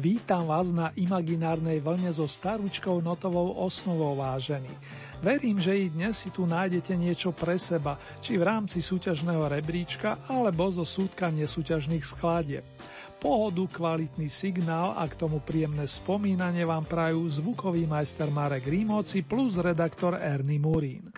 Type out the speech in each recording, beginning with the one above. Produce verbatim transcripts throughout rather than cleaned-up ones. Vítam vás na imaginárnej vlne so starúčkou notovou osnovou, vážení. Verím, že i dnes si tu nájdete niečo pre seba, či v rámci súťažného rebríčka, alebo zo súdka nesúťažných skladieb. Pohodu, kvalitný signál a k tomu príjemné spomínanie vám prajú zvukový majster Marek Rímoci plus redaktor Ernie Murín.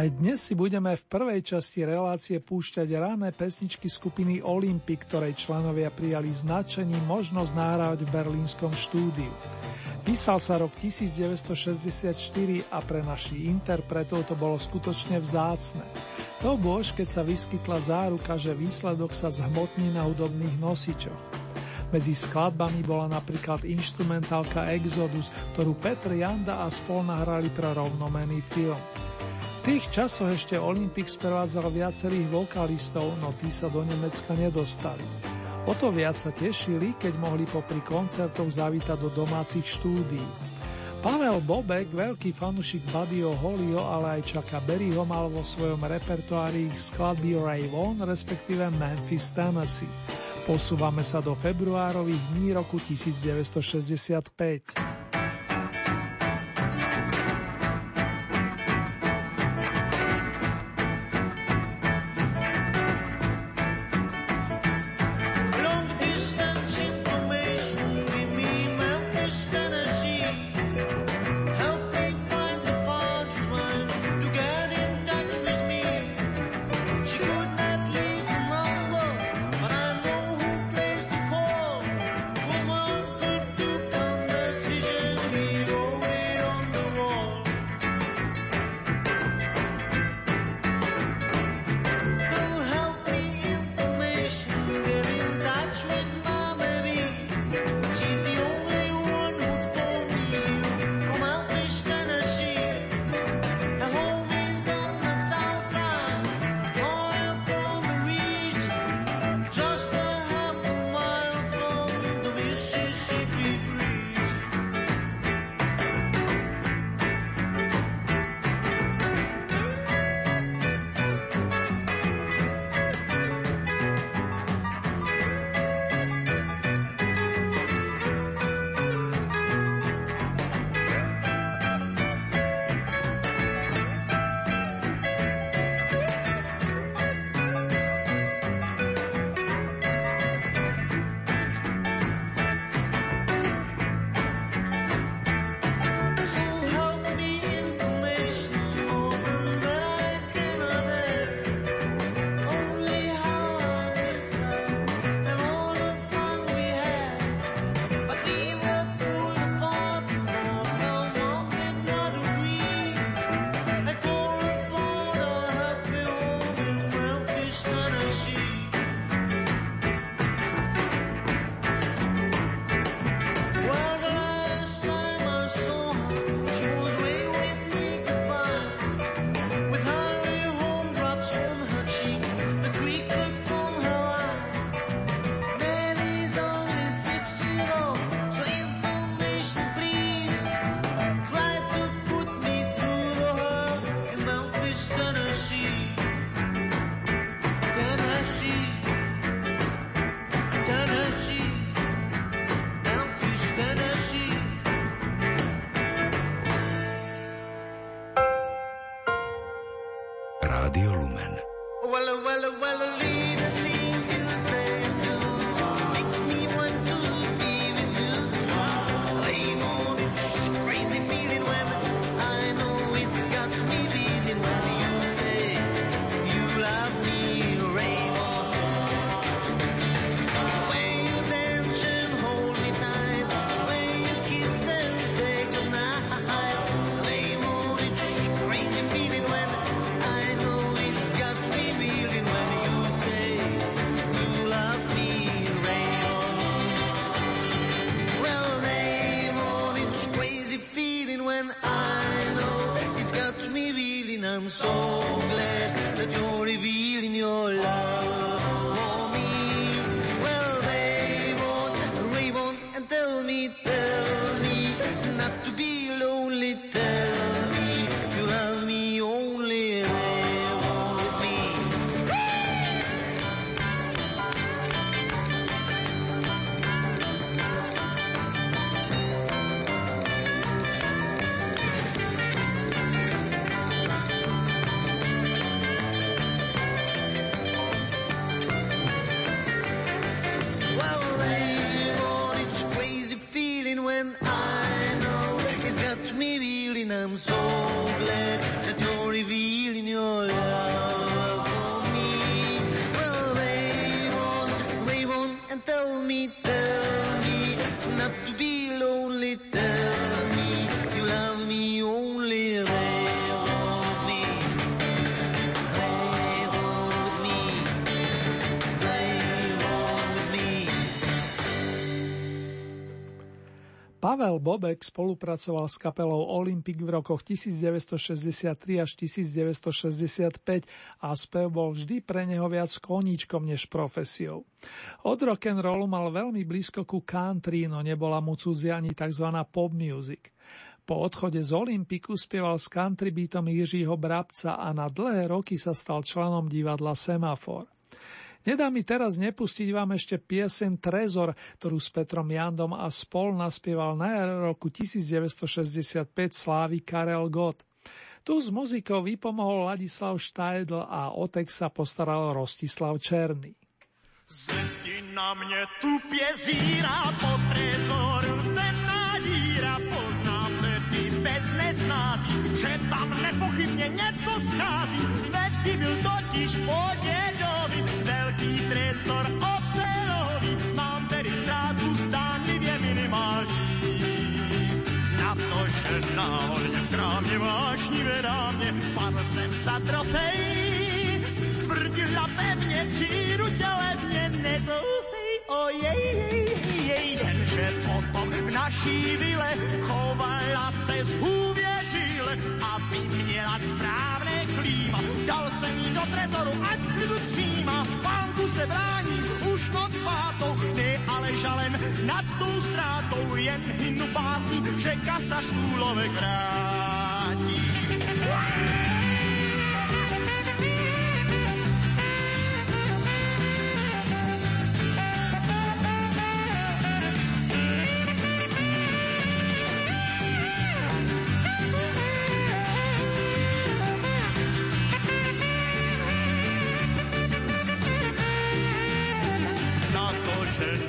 Aj dnes si budeme v prvej časti relácie púšťať rané pesničky skupiny Olympic, ktorej členovia prijali značením možnosť nahrávať v berlínskom štúdiu. Písal sa rok devätnásťstošesťdesiatštyri a pre našich interpretov to bolo skutočne vzácne. To bož, keď sa vyskytla záruka, že výsledok sa zhmotní na hudobných nosičoch. Medzi skladbami bola napríklad inštrumentálka Exodus, ktorú Petr Janda a spol nahrali pre rovnomenný film. V tých časoch ešte Olympic sprevádzal viacerých vokalistov, no tí sa do Nemecka nedostali. O to viac sa tešili, keď mohli popri koncertoch zavítať do domácich štúdií. Pavel Bobek, veľký fanušik Buddyho Hollyho, ale aj Chucka Berryho, mal vo svojom repertoári ich skladby Ray Vaughan, respektíve Memphis Tennessee. Posúvame sa do februárových dní roku devätnásťstošesťdesiatpäť. Radio Lumen. I'm so glad that you're revealing your love for me. Well, Ray Vaughan, Ray Vaughan, and tell me, tell me, not to be lonely, tell me, you love me only, Ray Vaughan, with me. I'm so glad that you're revealing your love for me. Well, Ray Vaughan, Ray Vaughan, and tell me, tell me, not to be lonely, tell me, you love me only, Ray Vaughan with me. Ray Vaughan with me. Ray Vaughan with me. Pavel Bobek spolupracoval s kapelou Olympic v rokoch devätnásťstošesťdesiattri až devätnásťstošesťdesiatpäť a spev bol vždy pre neho viac koníčkom než profesiou. Od rock'n'rollu mal veľmi blízko ku country, no nebola mu cudzia ani tzv. Pop music. Po odchode z Olympiku spieval s country beatom Jiřího Brabca a na dlhé roky sa stal členom divadla Semafor. Nedá mi teraz nepustiť vám ešte pieseň Trezor, ktorú s Petrom Jandom a spol naspieval na jar roku devätnásťstošesťdesiatpäť slávy Karel Gott. Tu s muzikou vypomohol Ladislav Štajdl a o text sa postaral Rostislav Černý. Zezdi na mne tu piezíra po trezoru, ten nadíra poznám lety bez nesnází, že tam nepochybne nieco schází, vestibil totiž po dedovi. Velký trezor ocelový, mám tedy ztrátu zdánlivě minimální. Na to, že na ohně v krámě vášnivě dámě, padl jsem za trofej, tvrdila ve mně přídu tělevně, nezoufej, ojej, jej. Jenže potom v naší vile chovala se zhůvěřile, aby měla správné klíma. Dal jsem jí do trezoru, ať klidu tříma, v pánku se brání už pod pátou, ne ale žalem nad tou ztrátou, jen hynu básní, že kasař úlovek vrátí.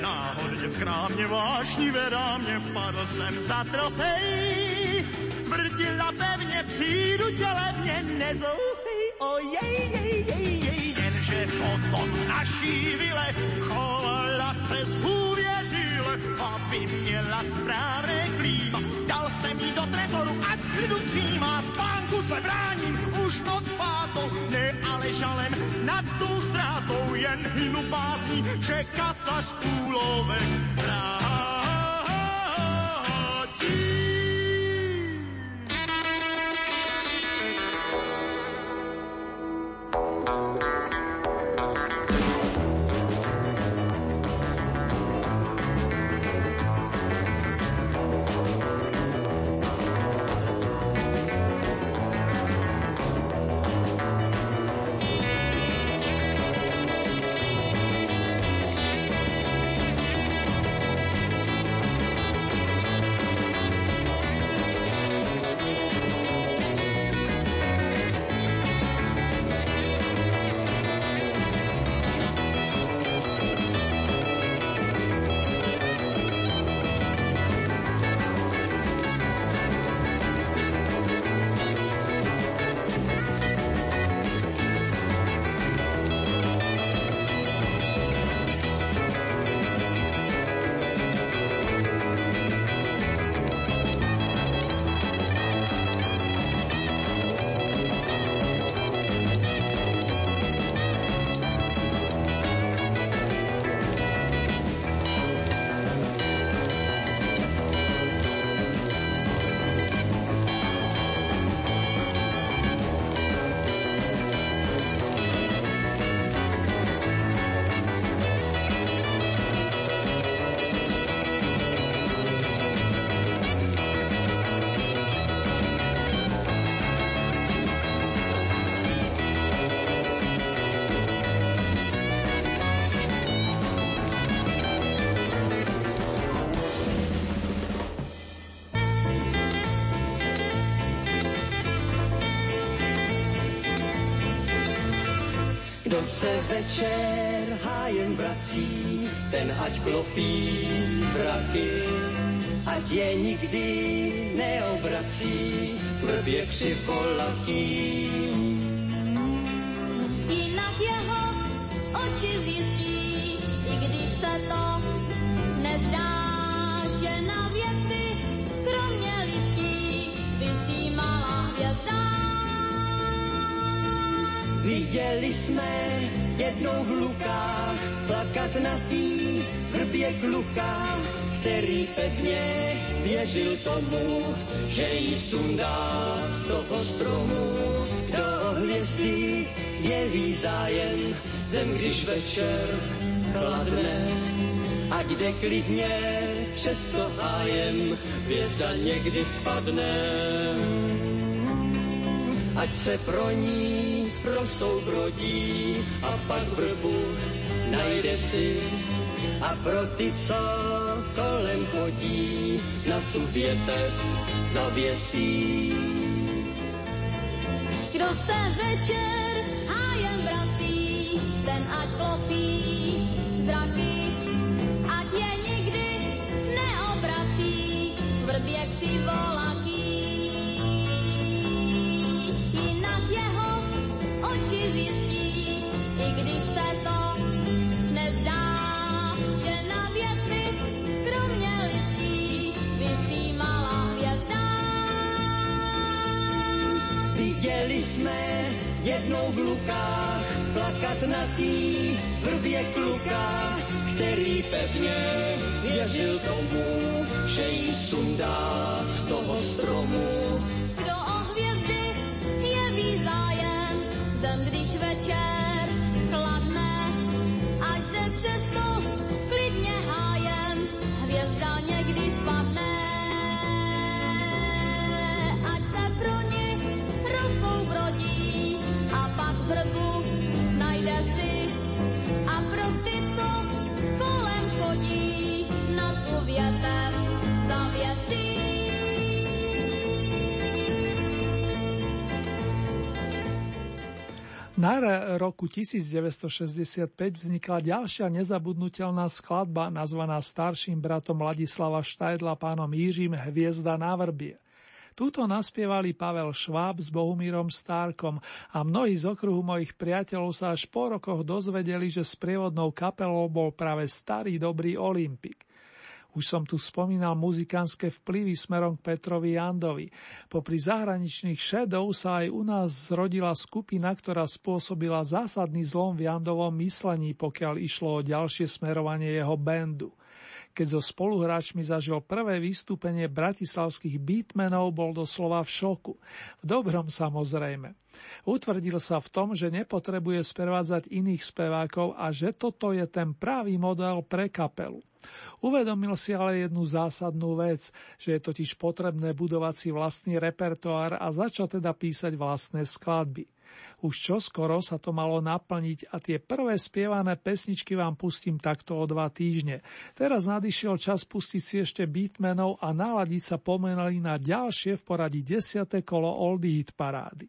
Náhodně v krámě vášnivé dámě padl jsem za trofej, tvrdila pevně, přijdu tě levně, nezoufej, ojej, jej, jej, jej. Jenže potom naší vile chovala se zhůvěřil, aby měla správné klíma. Dal jsem jí do trezoru, ať klidu tříma, spánku se bráním, už noc pátou, ne ale žalem nad tou ztrátou, jen hynu básní, že kasař úlovek vrátí. Kdo se večer hájem vrací, ten ať klopí vraky, ať je nikdy neobrací, vrb je křivolaký. Jinak jeho oči vízí, i když se to nezdá, že na věci kromě listí visí malá hvězda. Viděli jsme jednou v lukách plakat na tý hrbě kluka, který pevně věřil tomu, že jí sundá z toho stromu. Kdo o hvězdy jeví zájem, zem když večer chladne, ať jde klidně přes to hájem, hvězda někdy spadne. Ať se pro ní prosoubrodí a pak vrbu najde si. A pro ty, co kolem chodí, na tu větev zavěsí. Kdo se večer hájem vrací, ten ať klopí zraky, ať je nikdy neobrací, vrbě křivolaký. Zjistí, i když se to nezdá, že na větvi kromě listí visí malá hvězda. Viděli jsme jednou v lukách plakat na tý hrbě kluka, který pevně věřil tomu, že jí sundá z toho stromu. Kdo o hvězdy jeví zájem, zem, když večer chladne, ať se přesto klidně hájem, hvězda někdy spadne. Ať se pro ní rozsoubrodí a pak v hrbu najde si. A pro ty, co kolem chodí, na tu větev zavěsí. Na roku devätnásťstošesťdesiatpäť vznikla ďalšia nezabudnutelná skladba nazvaná starším bratom Ladislava Štajdla pánom Jiřím Hviezda na vrbie. Túto naspievali Pavel Šváb s Bohumírom Stárkom a mnohí z okruhu mojich priateľov sa až po rokoch dozvedeli, že sprievodnou kapelou bol práve starý dobrý Olympic. Už som tu spomínal muzikánske vplyvy smerom k Petrovi Jandovi. Popri zahraničných šedov sa aj u nás zrodila skupina, ktorá spôsobila zásadný zlom v Jandovom myslení, pokiaľ išlo o ďalšie smerovanie jeho bandu. Keď so spoluhráčmi zažil prvé vystúpenie bratislavských beatmenov, bol doslova v šoku. V dobrom, samozrejme. Utvrdil sa v tom, že nepotrebuje sprevádzať iných spevákov a že toto je ten pravý model pre kapelu. Uvedomil si ale jednu zásadnú vec, že je totiž potrebné budovať si vlastný repertoár a začal teda písať vlastné skladby. Už čoskoro sa to malo naplniť a tie prvé spievané pesničky vám pustím takto o dva týždne. Teraz nadišiel čas pustiť si ešte beatmenov a naladiť sa pomenali na ďalšie v poradí desiate kolo Oldies Hit Parády.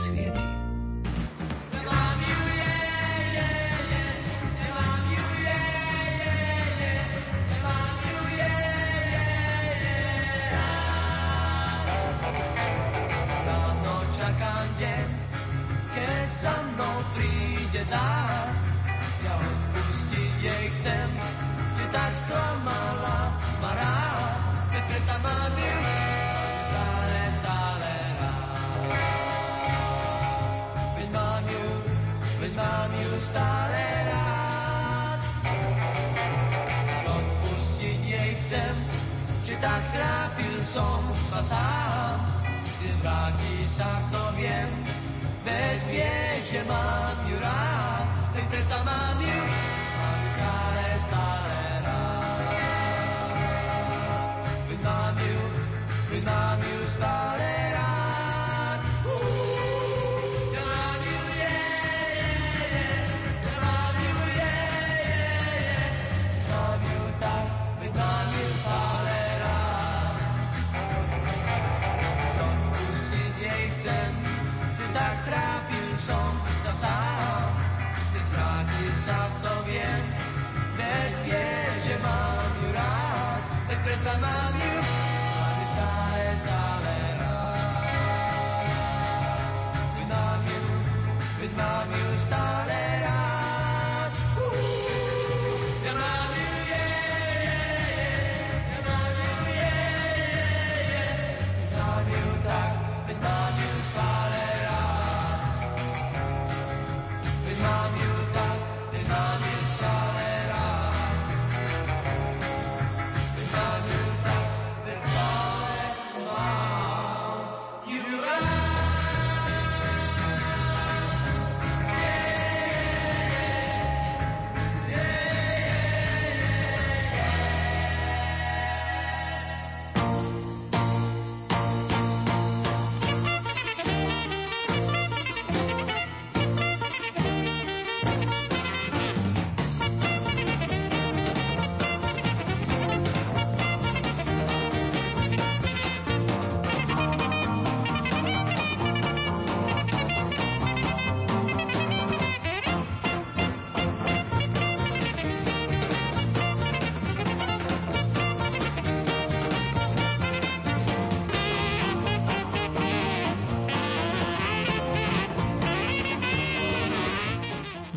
svieti.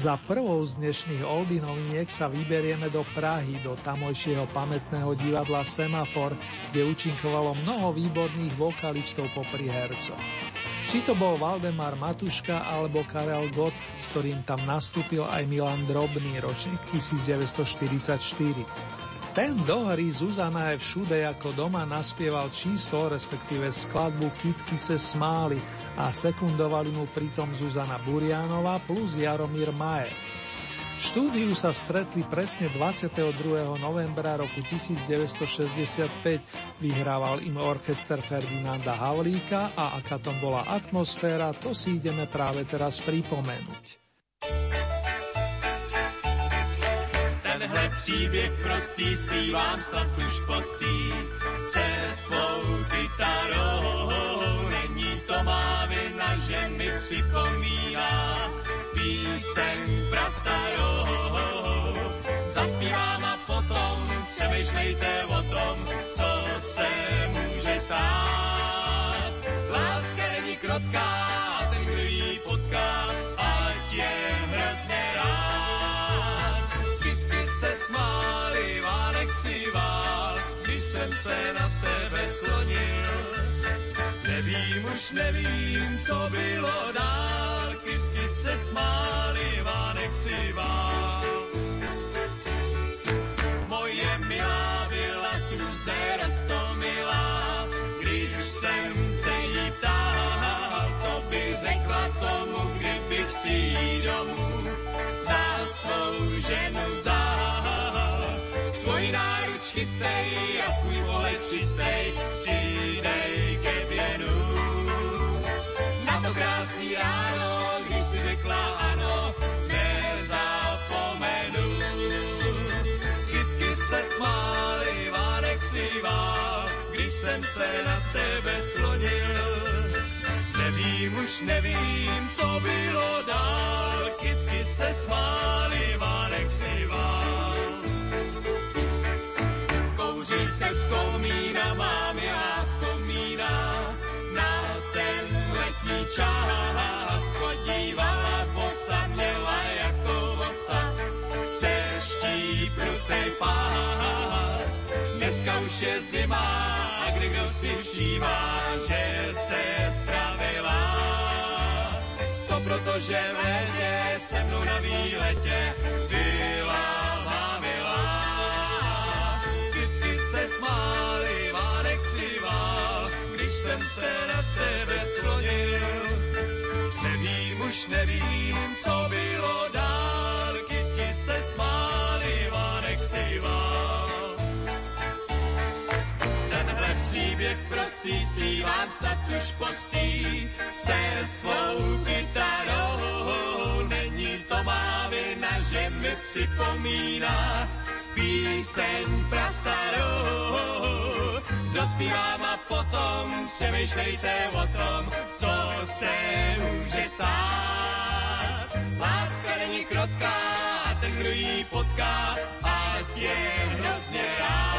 Za prvou z dnešných Oldy noviniek sa vyberieme do Prahy, do tamojšieho pamätného divadla Semafor, kde účinkovalo mnoho výborných vokalistov popri hercoch. Či to bol Valdemar Matuška alebo Karel Gott, s ktorým tam nastúpil aj Milan Drobny, ročník devätnásť štyridsaťštyri. Ten do hry Zuzana je všude ako doma naspieval číslo, respektíve skladbu Kytky se smáli, a sekundovali mu pritom Zuzana Buriánová plus Jaromír Majek. V štúdiu sa stretli presne dvadsiateho druhého novembra roku devätnásť šesťdesiatpäť. Vyhrával im orchester Ferdinanda Havlíka, a aká tam bola atmosféra, to si ideme práve teraz pripomenúť. Tenhle příběh prostý zpívám snad už postý se svou kytarou. To má vina, že mi připomíná píseň prastarou. Zaspívám a potom přemýšlejte o tom, co se může stát. Láska není krotká, a ten, kdo jí potká, ať je hrozně rád. Když jsi se smáli, vánek si vál, když jsem se na tebe sklonil. Nevím, už nevím, co bylo dál, kytky se smáli, vánek si vál. Moje milá byla truze rastomilá, když jsem se jí ptal, co by řekla tomu, kdybych si jí domů za svou ženu vzal. Svojí náruč chystej a svůj pohled čistej, přijdej ke věnu. Na to krásný ráno, když si řekla ano, nezapomenu. Kytky se smály, vánek si vál, když jsem se na tebe slonil. nevím, už nevím, co bylo dál, kytky se smály, vánek si vál. Kouří se z komína, mám já z komína, na ten letní čas chodívá posa, měla jako vosa, přeští prutej pás. Dneska už je zima, kdo si všímá, že se spravila. To protože v létě se mnou na výletě byla hlavila. Vždycky jste smáli, vánek si vál, když jsem se na tebe slonil. Nevím, už nevím, co bylo dál, kytky se smáli, vánek si vál. Příběh prostý zpívám snad už postý se svou kytarou. Není to má vina, že mi připomíná píseň prastarou. Dospívám a potom přemýšlejte o tom, co se může stát. Láska není krotká a ten, kdo jí potká, ať je hrozně rád.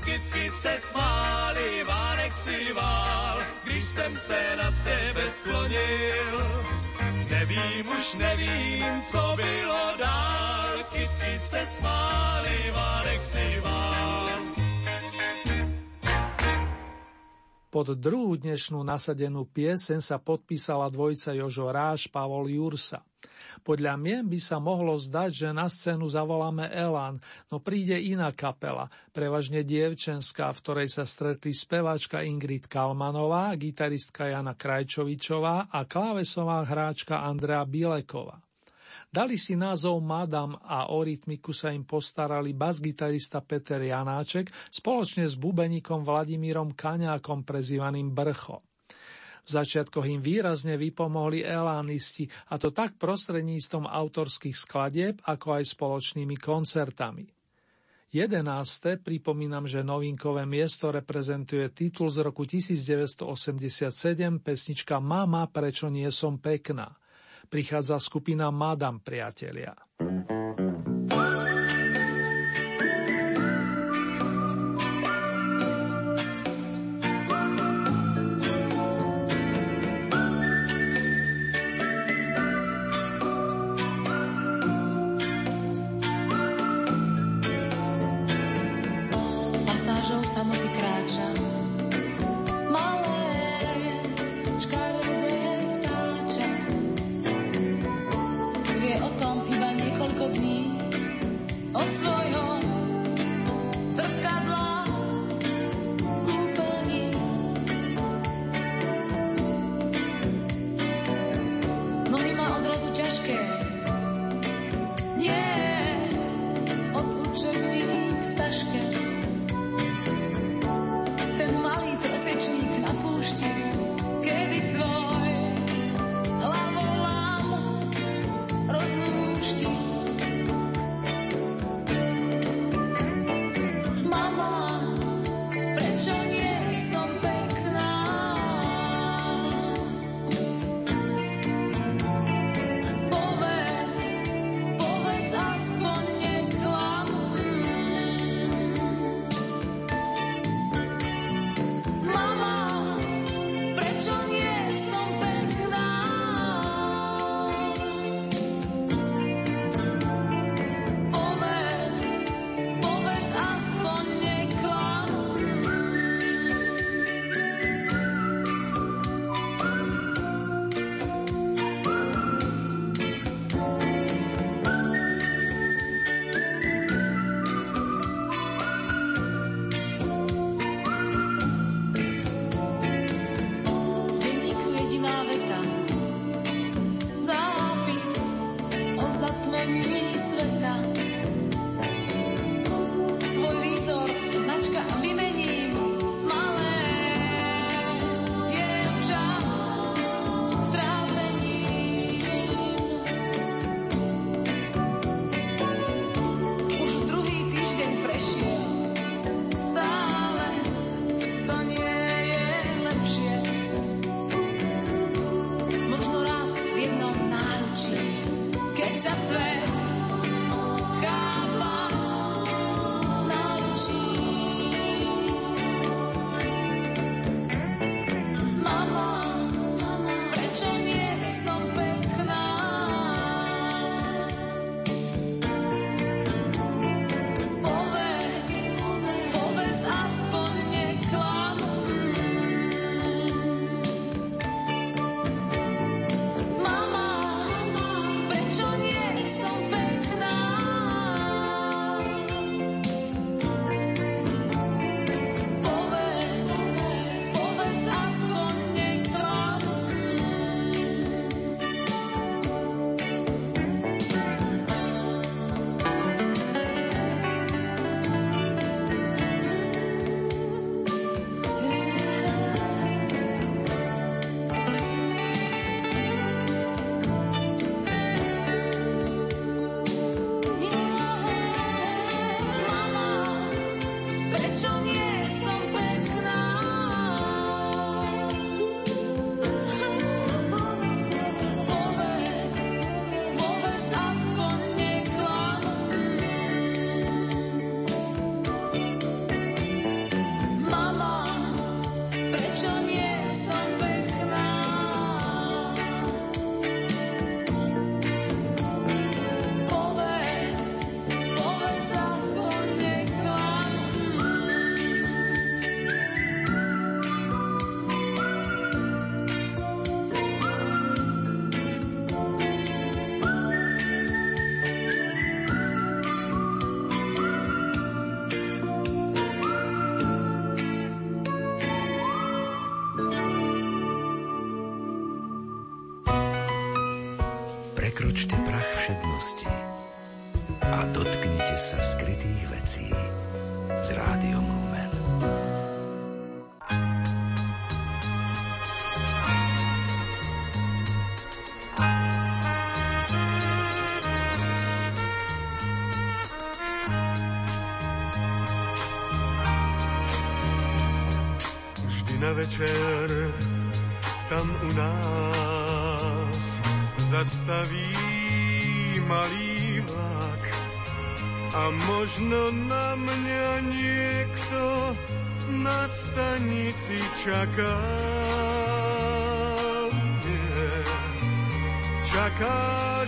Kytky se smály, vánek si vál, když jsem se na tebe sklonil. Nevím, už nevím, co bylo dál, kytky se smály, vánek si vál. Pod druhú dnešnú nasadenú pieseň sa podpísala dvojica Jožo Ráš, Pavol Jursa. Podľa mien by sa mohlo zdať, že na scénu zavoláme Elán, no príde iná kapela, prevažne dievčenská, v ktorej sa stretli speváčka Ingrid Kalmanová, gitaristka Jana Krajčovičová a klávesová hráčka Andrea Bileková. Dali si názov Madam a o rytmiku sa im postarali basgitarista Peter Janáček spoločne s bubeníkom Vladimírom Kaňákom prezývaným Brcho. V začiatkoch im výrazne vypomohli elánisti, a to tak prostredníctvom autorských skladieb, ako aj spoločnými koncertami. jedenáste pripomínam, že novinkové miesto reprezentuje titul z roku devätnásťstoosemdesiatsedem, pesnička Mama, prečo nie som pekná. Prichádza skupina Madam, priatelia. Pasážou samoty kráčam, malé od svojho zrkadla kúpeľni. Nohy má odrazu ťažké, nie odúčený v taške. Ten malý trosečník na púšti, kedy svoj hlavolám rozlúšti. Prekročte prach všednosti a dotknite sa skrytých vecí z Rádia Lumen. Vždy na večer tam u nás zastaví malý vlak a možno na mňa niekto na stanici čaká. Nie. Čaká,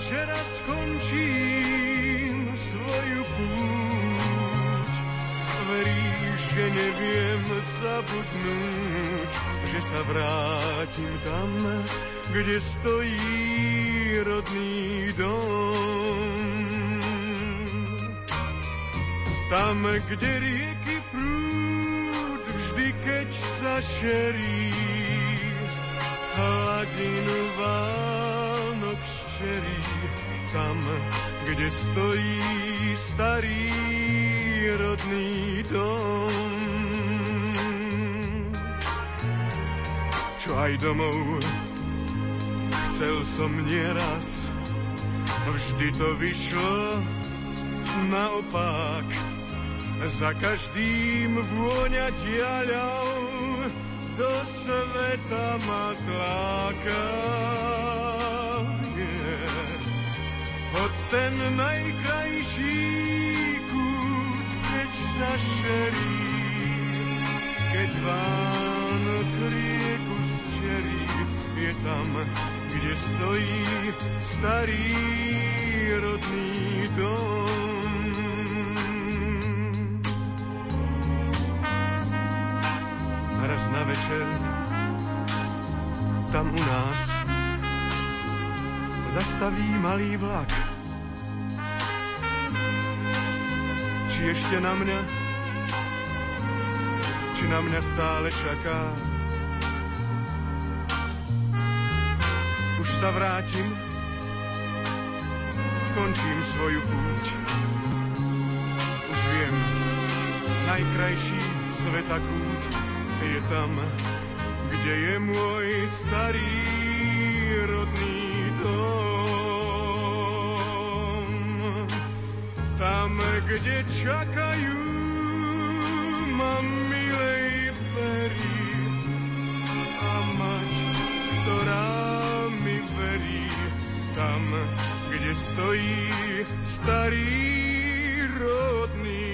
že raz skončím svoju púť. Verí, že neviem zabudnúť, že sa vrátim tam, kde stojí rodný dom. Tam, kde rieky prúd, vždy keď sa šerí, hladinu Vánok šerí. Tam, kde stojí starý rodný dom. Čo aj domov chcel som nieraz, vždy to vyšlo naopak. Za každým vôňa diaľou do sveta ma zláka. Nie. Hoď ten najkrajší kút, keď sa šerí, keď Vánok rieku zčerí, je tam, kde stojí starý rodný dom. Raz na večer tam u nás zastaví malý vlak. Či ešte na mňa, či na mňa stále čaká. Už sa vrátim, skončím svoju púť. Už viem, najkrajší sveta kút je tam, kde je môj starý rodný dom. Tam, kde čakajú ma milej pery a mať, ktorá verí, tam, kde stojí starý rodný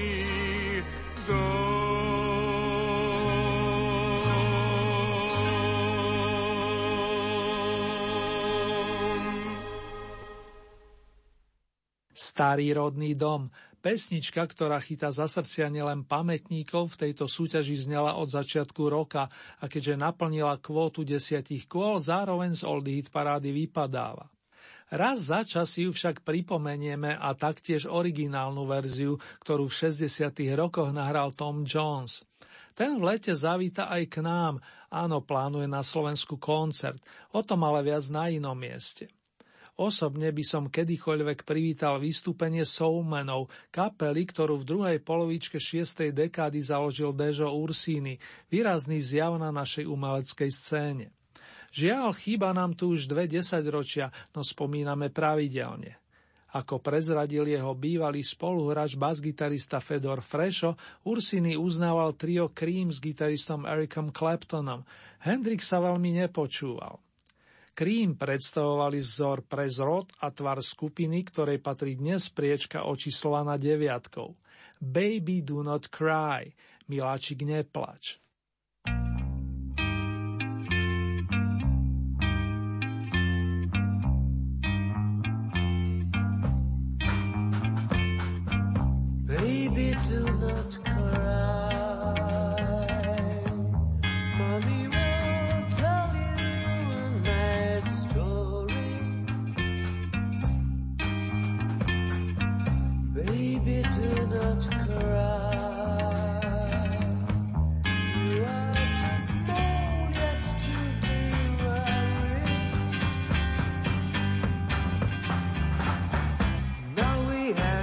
dom. Starý rodný dom. Pesnička, ktorá chytá za srdcia nielen pamätníkov, v tejto súťaži znela od začiatku roka a keďže naplnila kvótu desiatich kôl, zároveň z Oldies hit parády vypadáva. Raz za čas ju však pripomenieme a taktiež originálnu verziu, ktorú v šesťdesiatych rokoch nahral Tom Jones. Ten v lete zavíta aj k nám, áno, plánuje na Slovensku koncert, o tom ale viac na inom mieste. Osobne by som kedykoľvek privítal vystúpenie Soulmanov, kapely, ktorú v druhej polovičke šiestej dekády založil Dežo Ursíny, výrazný zjav na našej umeleckej scéne. Žiaľ, chýba nám tu už dve desaťročia, no spomíname pravidelne. Ako prezradil jeho bývalý spoluhráč basgitarista Fedor Frešo, Ursiny uznával trio Cream s gitaristom Ericom Claptonom. Hendrix sa veľmi nepočúval. Cream predstavovali vzor pre zrod a tvar skupiny, ktorej patrí dnes priečka očíslovaná deviatkou. Baby do not cry, miláčik neplač. Baby, do not cry. Mommy will tell you my story. Baby, do not cry. You are just old yet to be worried. Now we have.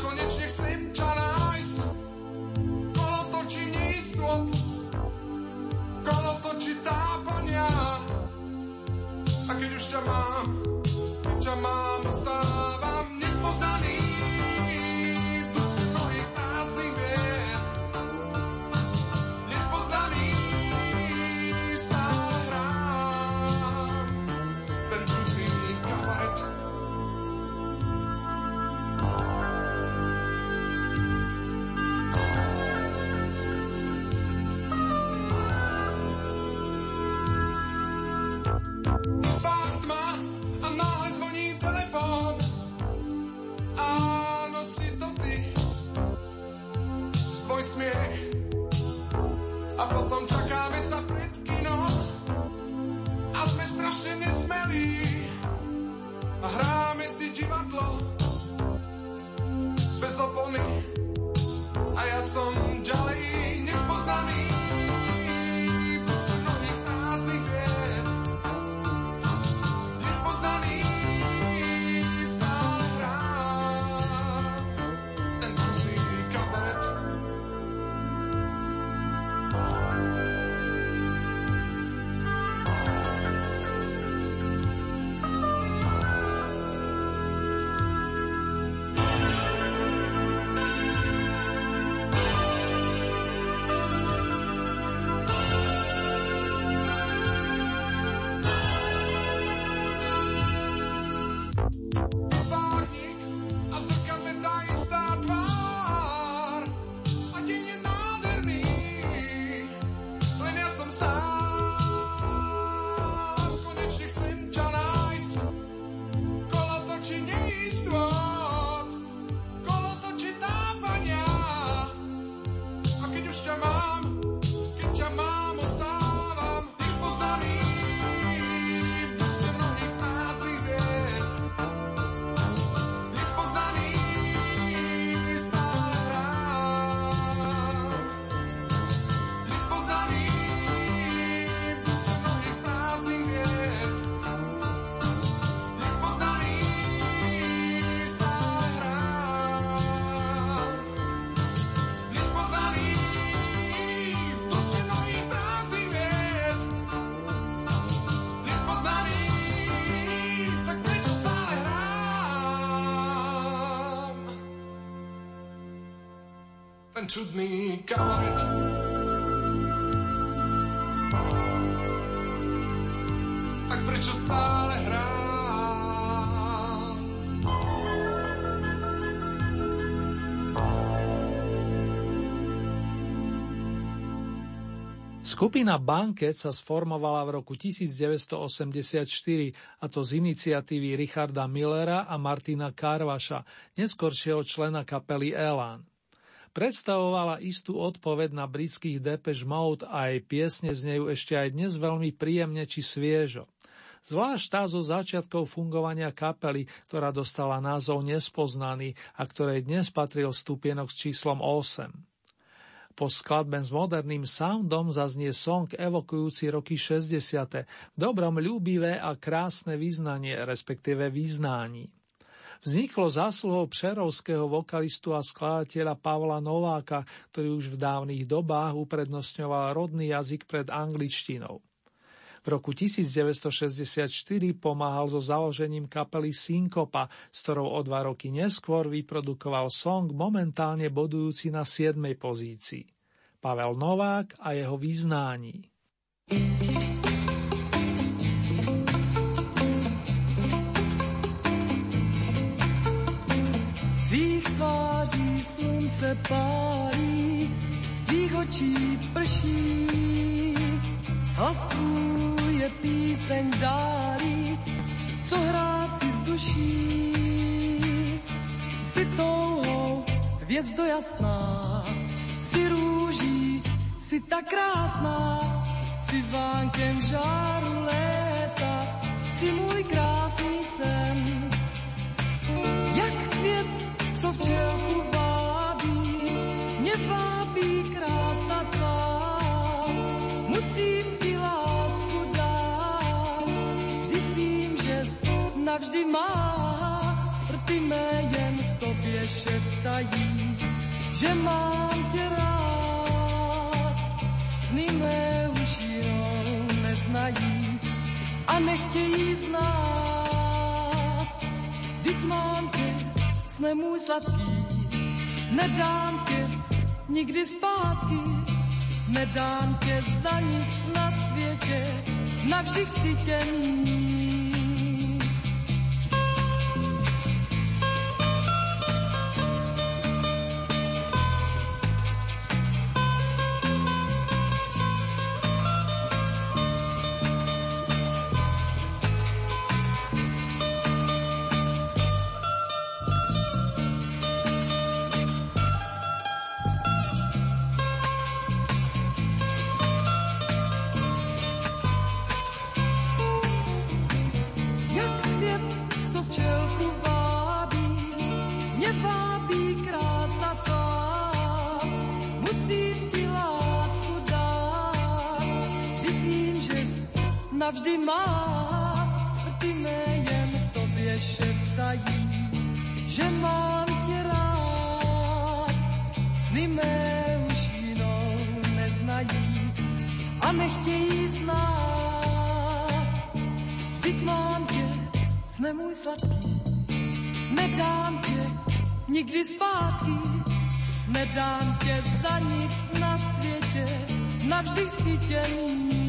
Konečne chcem ťa nájsť, bolo to či nie snop. mám, čo mám, ostávam nespoznaný. A potom čakáme sa pred kinom a sme strašne nesmelí a hráme si divadlo bez opony a ja som ďalej nespoznaný. Čudný kamaret. Tak prečo stále hrám? Skupina Banket sa sformovala v roku devätnásť osemdesiatštyri, a to z iniciatívy Richarda Millera a Martina Karvaša, neskoršieho člena kapely Elán. Predstavovala istú odpoveď na britských Depeche Mode a aj piesne znejú ešte aj dnes veľmi príjemne či sviežo. Zvlášť tá zo začiatkov fungovania kapely, ktorá dostala názov Nespoznaný a ktorej dnes patril stupienok s číslom osem. Po skladbe s moderným soundom zaznie song evokujúci roky šesťdesiate, v dobrom ľúbivé a krásne vyznanie, respektíve vyznání. Vzniklo zásluhou přerovského vokalistu a skladateľa Pavla Nováka, ktorý už v dávnych dobách uprednostňoval rodný jazyk pred angličtinou. V roku devätnásť šesťdesiatštyri pomáhal so založením kapely Synkopa, s ktorou o dva roky neskôr vyprodukoval song momentálne bodujúci na siedmej pozícii. Pavel Novák a jeho vyznání. Tváří slunce pálí, z tvých očí prší. Hlas tvůj je píseň dárý, co hrá si z duší. Jsi touhou hvězdo jasná, jsi růží, jsi tak krásná, jsi vánkem žáru léta, jsi můj krásný sen. Jak květ, co včelku vábí, mě vábí krása tvá. Musím ti lásku dát, vždyť vím, že navždy má. Rty mé jen tobě šeptají, že mám tě rád. Sny mé už jinou neznají a nechtějí znát. Vždyť mám tě, snem můj sladký, nedám tě nikdy zpátky, nedám tě za nic na světě, navždy chci tě mít. Vždy má, ty mé jen tobě šeptají, že mám tě rád. Sny mé už jinou neznají a nechtějí znát. Vždyť mám tě, snem můj sladký, nedám tě nikdy zpátky, nedám tě za nic na světě, navždy chci tě mít.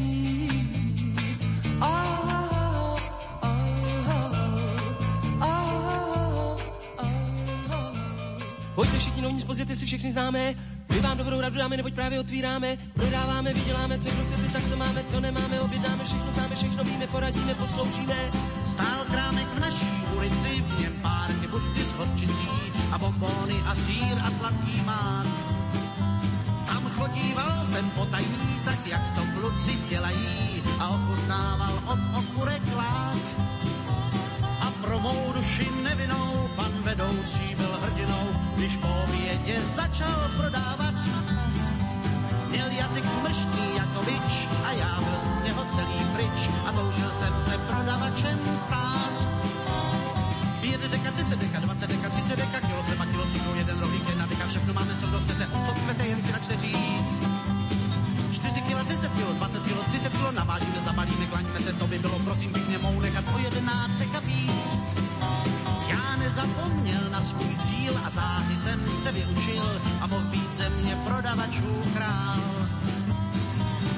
Pojďte všichni dovnitř, pozvěte si všechny známé. My vám dobrou radu dáme, neboť právě otvíráme. Prodáváme, vyděláme, co kdo chcete, tak to máme. Co nemáme, objednáme, všechno sami, všechno víme, poradíme, posloužíme. Stál krámek v naší ulici, v něm pár bušty s hořčicí a bombóny a sýr a sladký mák. Tam chodíval jsem potají, tak jak to kluci dělají, a ochutnával od okurek lák. A pro mou duši nevinou pan vedoucí byl hrdinou, když po obědě začal prodávat. Měl jazyk mrštný jako bič a já byl z něho celý pryč a toužil jsem se prodavačem stát. Jeden deka, deset deka, dvacet deka, třicet deka, kilo chleba, kilo cukru, jeden rohlík, jedna deka, všechno máme, co kdo chcete, co chcete, jen si načte říct. Čtyři kilo, deset kilo, dvacet kilo, třicet kilo, navážíme, zabalíme, klaňme se, to by bylo, prosím, pěkně mou nechat o jedenáct deka víc. Já nezapomněl na svůj cíl a záhy jsem se vyučil a mohl být ze mě prodavačů král.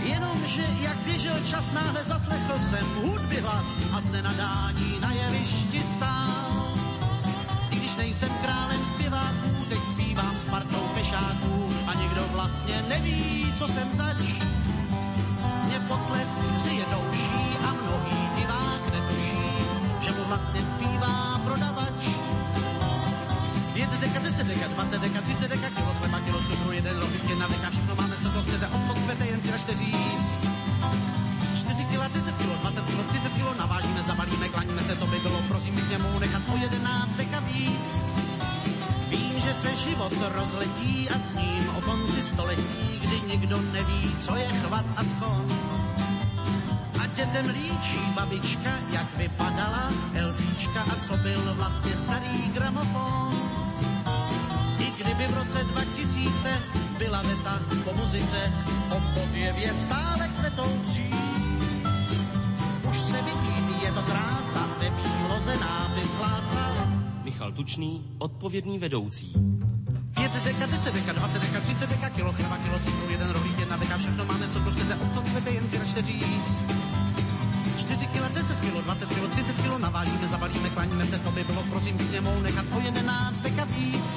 Jenomže jak běžel čas, náhle zaslechl jsem hudby hlas a z nenadání na jevišti stál. I když nejsem králem zpěváků, teď zpívám s partou fešáků a nikdo vlastně neví, co jsem zač. Mě potlesk přijedouší a mnohý divák netuší, že mu vlastně zpívá prodavač. Jeden deka, deset deka, dvacet deka, třicet deka, kilo chleba, kilo cukru, jeden rohlík, jedna deka, všechno máme, co to chcete, obchod kvete, jen si račte říct. Čtyři kila, deset kilo, dvacet kilo, třicet kilo, navážíme, zabalíme, klaňme se, to by bylo, prosím, bych němu nechat o jedenáct deka víc. Vím, že se život rozletí a s ním o konci století, kdy nikdo neví, co je chvat a skon. A dětem líčí babička, jak vypadala elfíčka a co byl vlastně starý gramofon. I kdyby v roce dva tisíce byla veta po muzice, obchod je věc stále kvetoucí. Už se vidí, je to krása, nevýlozená vyplása. Michal Tučný, odpovědný vedoucí. Jedna deka, deset deka, dvacet deka, třicet deka, kilo chleba, kilo cukru, jeden rohlík, jedna deka, všechno máme, co kdo chcete, obchod kvete, jen si račte říct. Čtyři kila, deset kilo, dvacet kilo, třicet kilo, navážíme, zabalíme, klaníme se, to by bylo, prosím, bych němou nechat o jedenáct deka víc.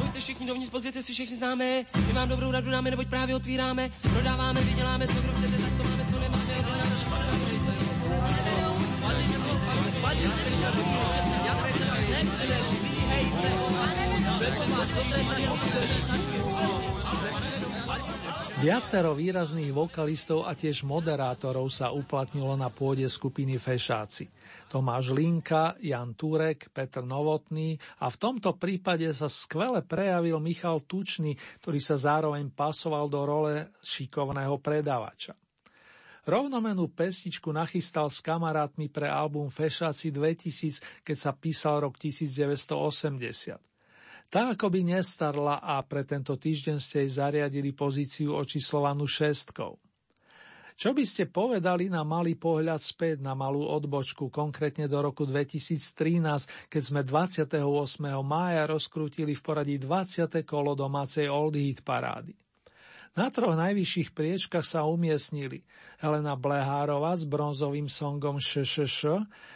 Pojďte všichni dovnitř, pozvěte si všechny známé, my vám dobrou radu dáme, neboť právě otvíráme, prodáváme, vyděláme, co kdo chcete, tak to máme, co nemáme, ale náš pane, Viacero výrazných vokalistov a tiež moderátorov sa uplatnilo na pôde skupiny Fešáci. Tomáš Linka, Jan Turek, Petr Novotný a v tomto prípade sa skvele prejavil Michal Tučný, ktorý sa zároveň pasoval do role šikovného predavača. Rovnomennú pesničku nachystal s kamarátmi pre album Fešáci dvetisíc, keď sa písal rok devätnásťstoosemdesiat. Tá akoby nestarla a pre tento týždeň ste jej zariadili pozíciu očíslovanú šestkou. Čo by ste povedali na malý pohľad späť, na malú odbočku, konkrétne do roku dvetisíctrinásť, keď sme dvadsiateho ôsmeho mája rozkrútili v poradí dvadsiate kolo domácej Oldie hit parády? Na troch najvyšších priečkach sa umiestnili Helena Blehárová s bronzovým songom Š Š Š,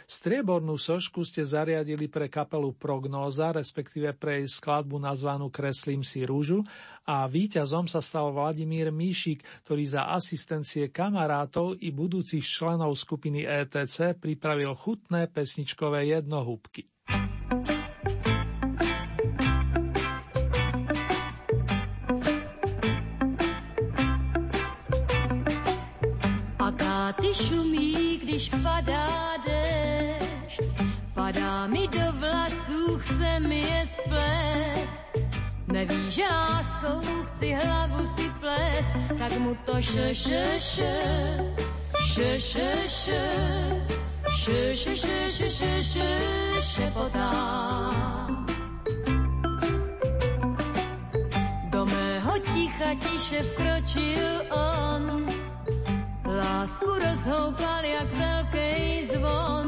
striebornú sošku ste zariadili pre kapelu Prognóza, respektíve pre jej skladbu nazvanú Kreslím si rúžu, a víťazom sa stal Vladimír Míšik, ktorý za asistencie kamarátov i budúcich členov skupiny é té cé pripravil chutné pesničkové jednohúbky. Ty šumí, když padá déšť, padá mi do vlasů, chce mi je splést. Neví, že láskou chci hlavu si plést, tak mu to š, š, š, š, š, š, š, š, š, š, š, š, šepotá. Do mého ticha tiše vkročil on, lásku rozhoupal jak velkej zvon.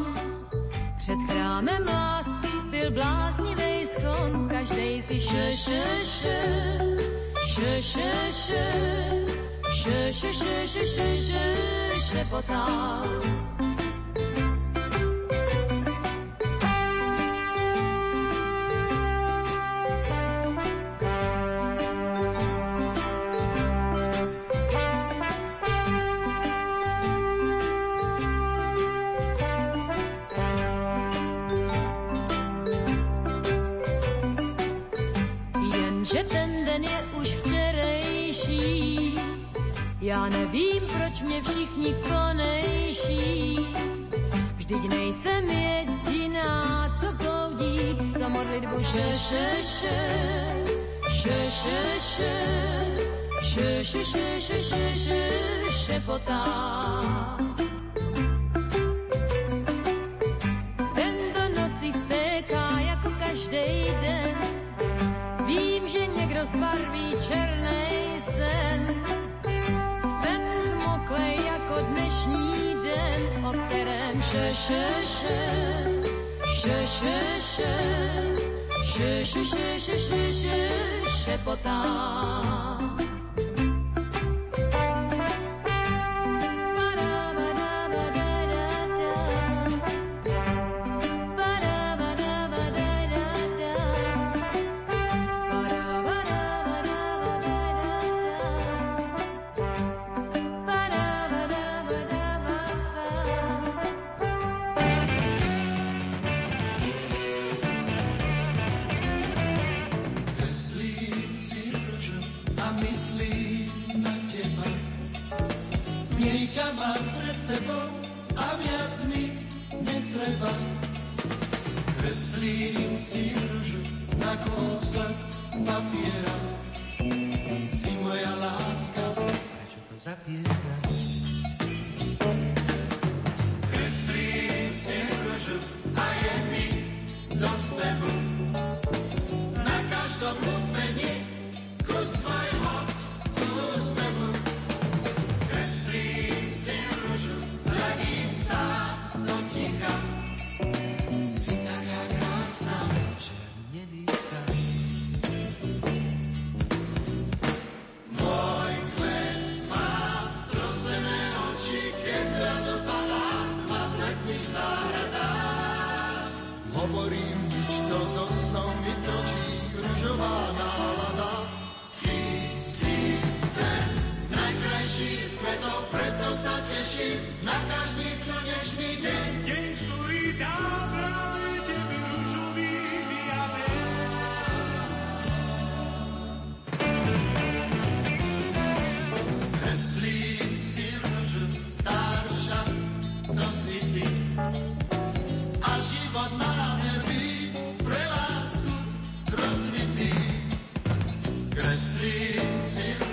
Před chrámem lásky byl bláznivej schon, každej si š, š, š, š, š, š, š, š, š, š, š, š, šepotal. Já nevím, proč mě všichni konejší, vždyť nejsem jediná, co bloudí za modlitbu š, š, š, š, š, š, š, š, š, š, š, š, šepotá. Den do noci vtéká jako každej den, vím, že někdo zbarví černej sen. Jako dnešní den, o kterém š, š, š, š, š, š, š, š, š, š, š, š, šepotá. Kreslím si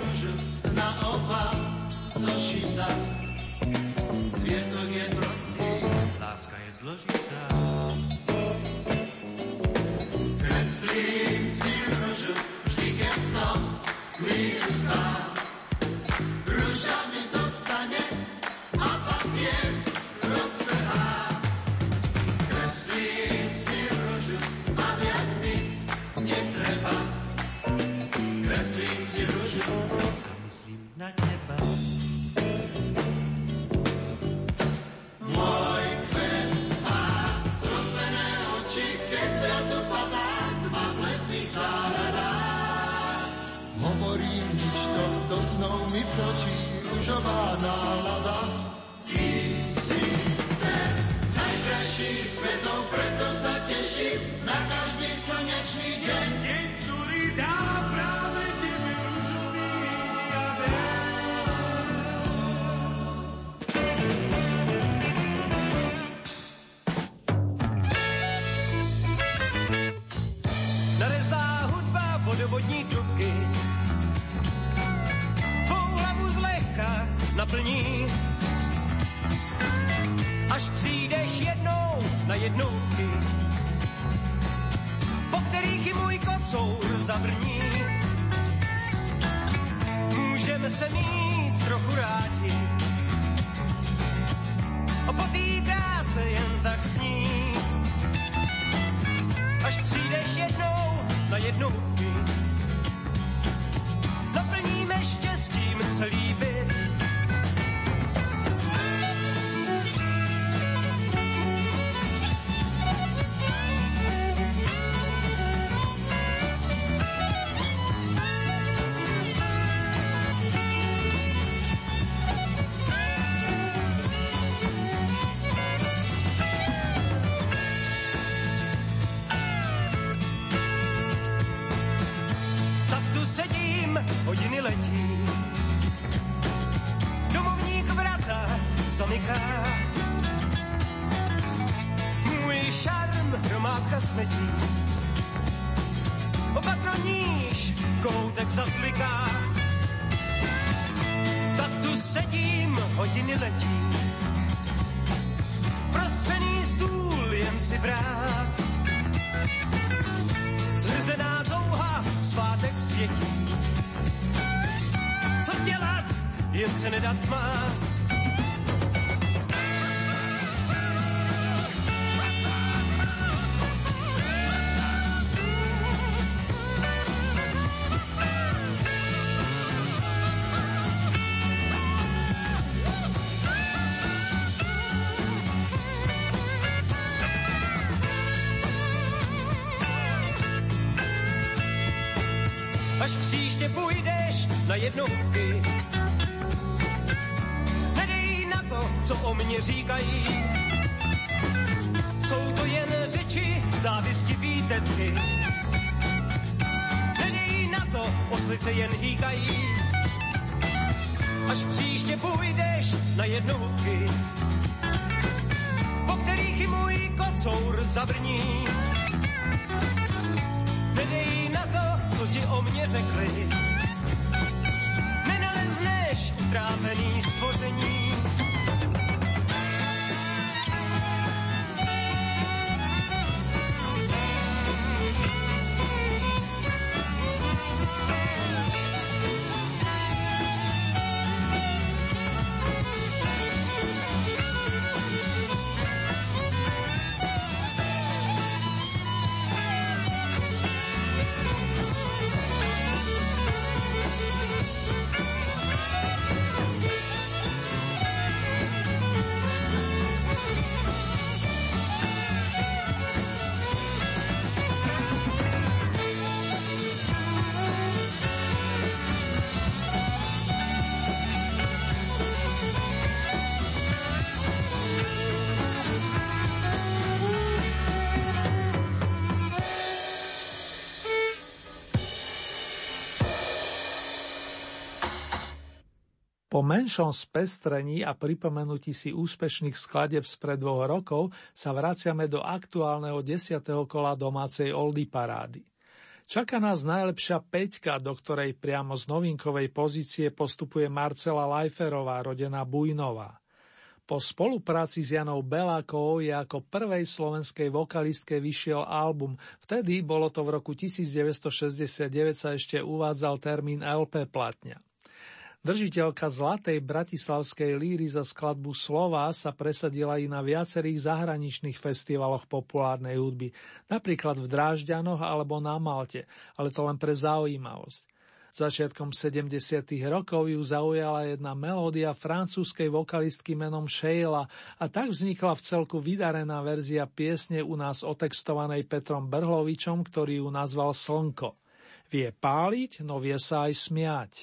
rúžu na obal zošita. nová nálada. Ty si ten najkrajší svetom, preto sa teším na každý slnečný deň. Deň, ktorý dá práve tebe rúžový diabel. Narezná hudba vodovodní trubky naplní, až přijdeš jednou na jednotky, po kterých i můj kocour zavrní. Můžeme se mít trochu rádi, opotýká se jen tak snít, až přijdeš jednou na jednotky, naplníme štěstím celý byt. Hodiny letí, domovník vrata zamyká, můj šarm hromádka smetí, opatroníš koutek zasliká. Tak tu sedím, hodiny letí, prostřený stůl jen si brát, zhrzená touha svátek světí. Co dělat, jen se nedat zmást. Až příště půjdeš na jednotky, nedej na to, co o mně říkají. Jsou to jen řeči, závistivý tetky, nedej na to, oslice jen hýkají. Až příště půjdeš na jednotky, po kterých i můj kocour zavrní. Nedej na to, co ti o mně řekli, nenalezneš utrápený stvoření. Po menšom spestrení a pripomenutí si úspešných skladieb spred dvoch rokov sa vraciame do aktuálneho desiateho kola domácej Oldie parády. Čaká nás najlepšia peťka, do ktorej priamo z novinkovej pozície postupuje Marcela Lajferová, rodená Bujnová. Po spolupráci s Janou Belákovou je ako prvej slovenskej vokalistke vyšiel album, vtedy, bolo to v roku devätnásťstošesťdesiatdeväť, sa ešte uvádzal termín el pé platňa. Držiteľka Zlatej bratislavskej líry za skladbu Slová sa presadila i na viacerých zahraničných festivaloch populárnej hudby, napríklad v Drážďanoch alebo na Malte, ale to len pre zaujímavosť. Začiatkom sedemdesiatych rokov ju zaujala jedna melódia francúzskej vokalistky menom Sheila a tak vznikla vcelku vydarená verzia piesne u nás otextovanej Petrom Brhlovičom, ktorý ju nazval Slnko. Vie páliť, no vie sa aj smiať.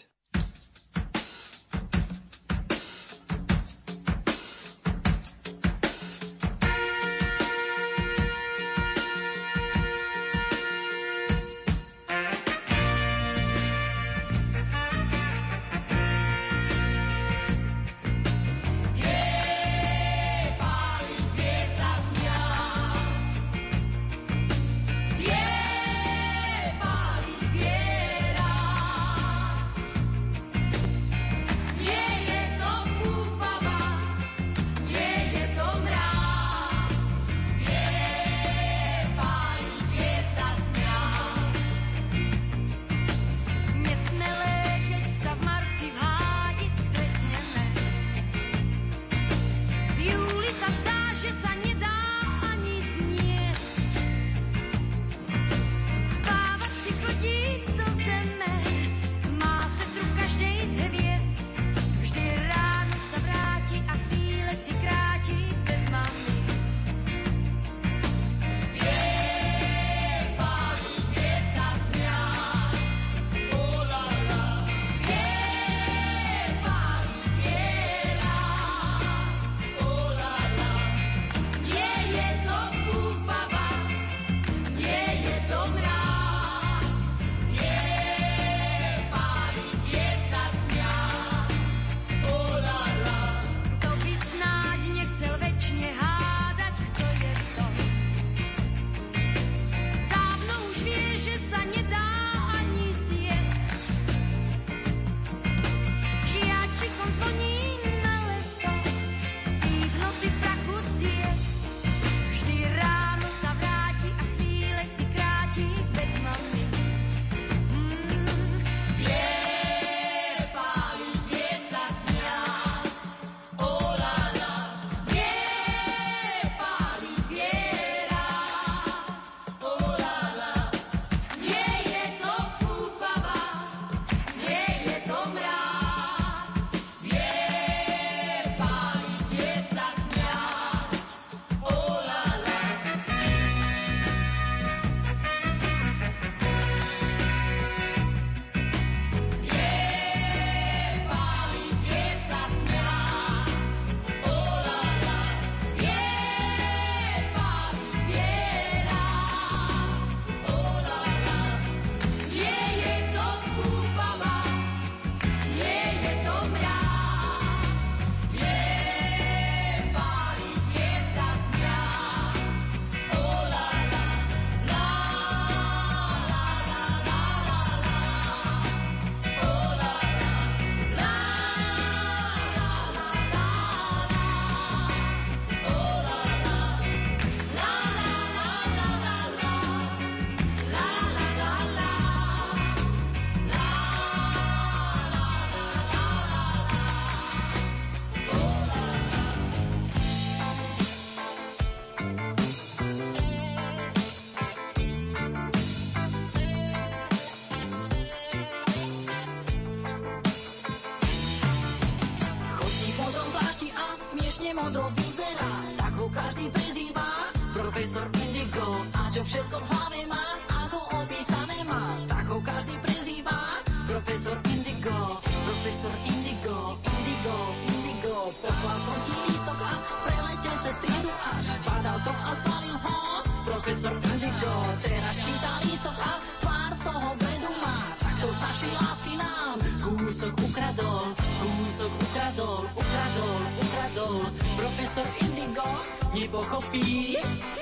Indigo, a čo všetko v hlave má, ako opísané má, tak ho každý prezýva Profesor Indigo, Profesor Indigo, Indigo, Indigo. Poslal som ti lístok a preletel cez triedu až zbadal to a zbalil ho Profesor Indigo. Teraz číta lístok a tvár z toho vredu má, takto z našej lásky nám kúsok ukradol, kúsok ukradol, ukradol, ukradol. Profesor Indigo nepochopí,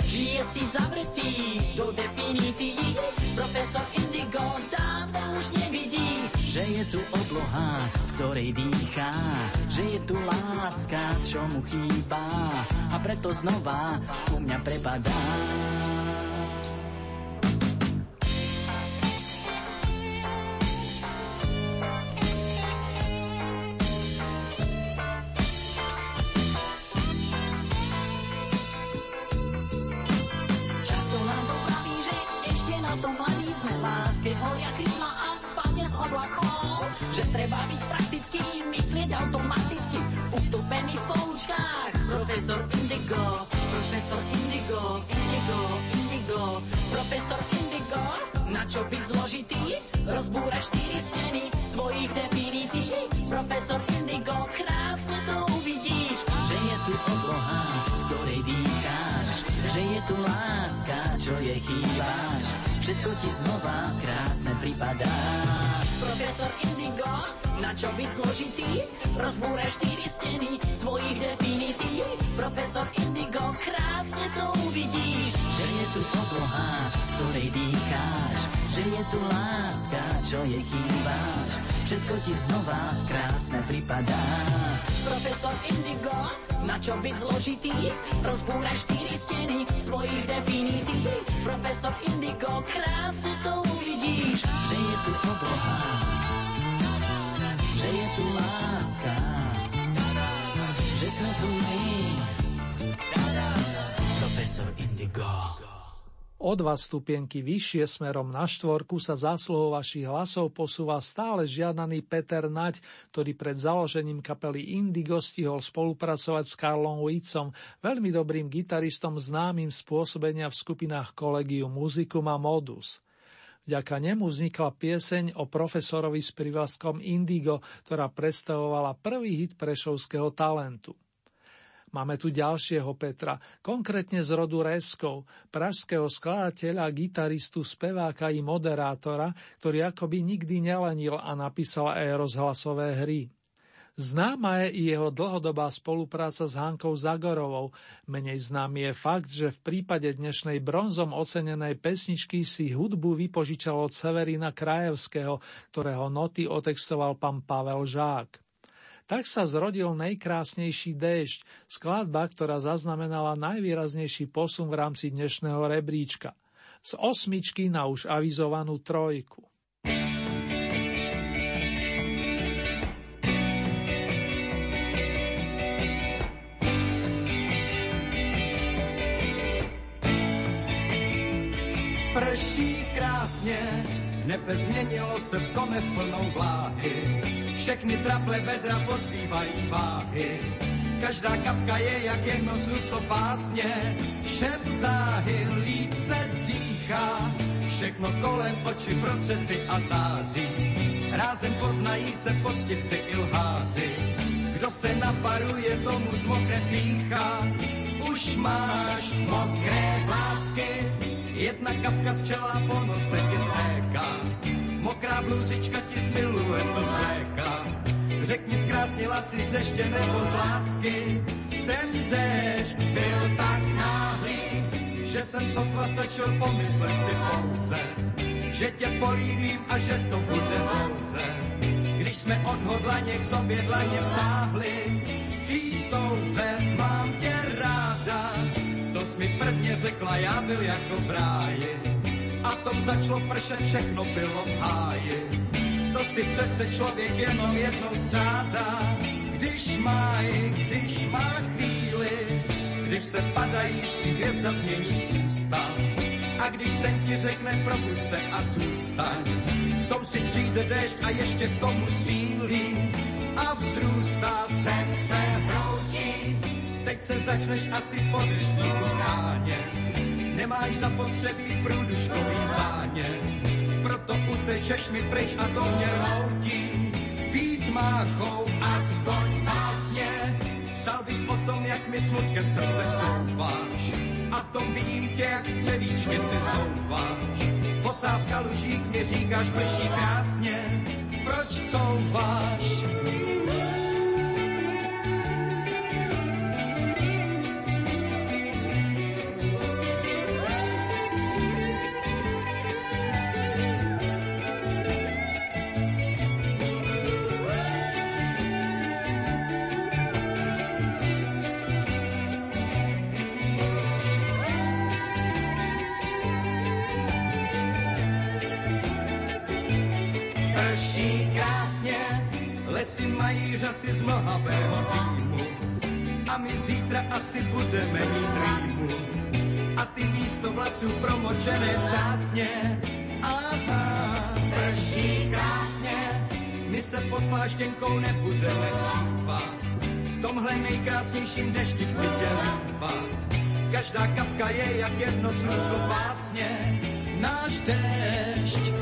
žije si zavretý do definícií. Profesor Indigo dávno už nevidí, že je tu obloha, z ktorej dýchá, že je tu láska, čo mu chýba, a preto znova u mňa prepadá. Láske horia krývla a spadne z oblakov, že treba byť praktický, myslieť automaticky, utopený v poučkách. Profesor Indigo, Profesor Indigo, Indigo, Indigo, Profesor Indigo. Na čo byť zložitý? Rozbúra štyri steny svojich definícií. Profesor Indigo, krásne to uvidíš, že je tu obloha, z ktorej dýcháš, že je tu láska, čo je chýbáš. Všetko ti znova krásne pripadá. Profesor Indigo, na čo byť zložitý? Rozbúra štyri steny svojich definícií. Profesor Indigo, krásne to uvidíš, že je tu obloha, z ktorej dýcháš, že je tu láska, čo je chýbáš. Všetko ti znova krásne pripadá. Profesor Indigo, na čo byť zložitý? Rozbúra štyri steny svojich definícií. Profesor Indigo, krásne to uvidíš, že je tu obloha, že je tu láska, že sme tu my. Profesor Indigo. O dva stupienky vyššie smerom na štvorku sa zásluhou vašich hlasov posúva stále žiadaný Peter Naď, ktorý pred založením kapely Indigo stihol spolupracovať s Karlom Witzom, veľmi dobrým gitaristom známym z pôsobenia v skupinách Collegium Musicum a Modus. Vďaka nemu vznikla pieseň o profesorovi s prívlastkom Indigo, ktorá predstavovala prvý hit prešovského talentu. Máme tu ďalšieho Petra, konkrétne z rodu Reskov, pražského skladateľa, gitaristu, speváka i moderátora, ktorý akoby nikdy nelenil a napísal aj rozhlasové hry. Známa je i jeho dlhodobá spolupráca s Hankou Zagorovou. Menej známy je fakt, že v prípade dnešnej bronzom ocenenej pesničky si hudbu vypožičal od Severina Krajevského, ktorého noty otextoval pán Pavel Žák. Tak sa zrodil Najkrásnejší déšť, skladba, ktorá zaznamenala najvýraznejší posun v rámci dnešného rebríčka. Z osmičky na už avizovanú trojku. Prší krásne, nebe zmenilo sa v kome plnou vláhy. Všechny traple vedra pozbývají váhy. Každá kapka je jak jedno slunko pásně. Šep záhy líp se dýchá. Všechno kolem oči procesy a září. Rázem poznají se poctivci i lháři. Kdo se naparuje, tomu zmohne pýcha. Už máš mokré vlásky. Jedna kapka z čela po nose ti stéká. Mokrá blúzička ti siluetu zléka. Řekni, zkrásnila si z deště nebo z lásky. Ten déšť byl tak náhlý, že jsem sotva stačil pomyslet si pouze, že tě políbím a že to bude pouze. Když jsme odhodlaně k sobě dlaně vztáhli, vstříc touze mám tě ráda. To jsi mi prvně řekla, já byl jako v ráji. A tom začalo pršet, všechno bylo v háji. To si přece člověk jenom jednou zřádá. Když má ji, když má chvíli, když se padající hvězda změní ústa. A když se ti řekne, probuď se a zůstaň. V tom si přijde déšť a ještě k tomu sílí. A vzrůstá sen se hroutí. Teď se začneš asi po deštníku shánět. Nemáš zapotřebí průduškový zánět, proto utečeš mi pryč a to mě rhoutí. Být máchou aspoň násně, psal bych o tom, jak mi smutkem srdce vstouváš. A v tom vidím tě, jak střevíčky si zouváš. Posávka lužík mi říkáš, prší krásně, proč couváš? Asi z mlhavého týmu a my zítra asi budeme mít rýmu a ty místo vlasů promočené přásně. Aha, prší krásně, my se pod pláštěnkou nebudeme schýbat, v tomhle nejkrásnějším dešti chci tě líbat, každá kapka je jak jedno slunko básně, náš dešť.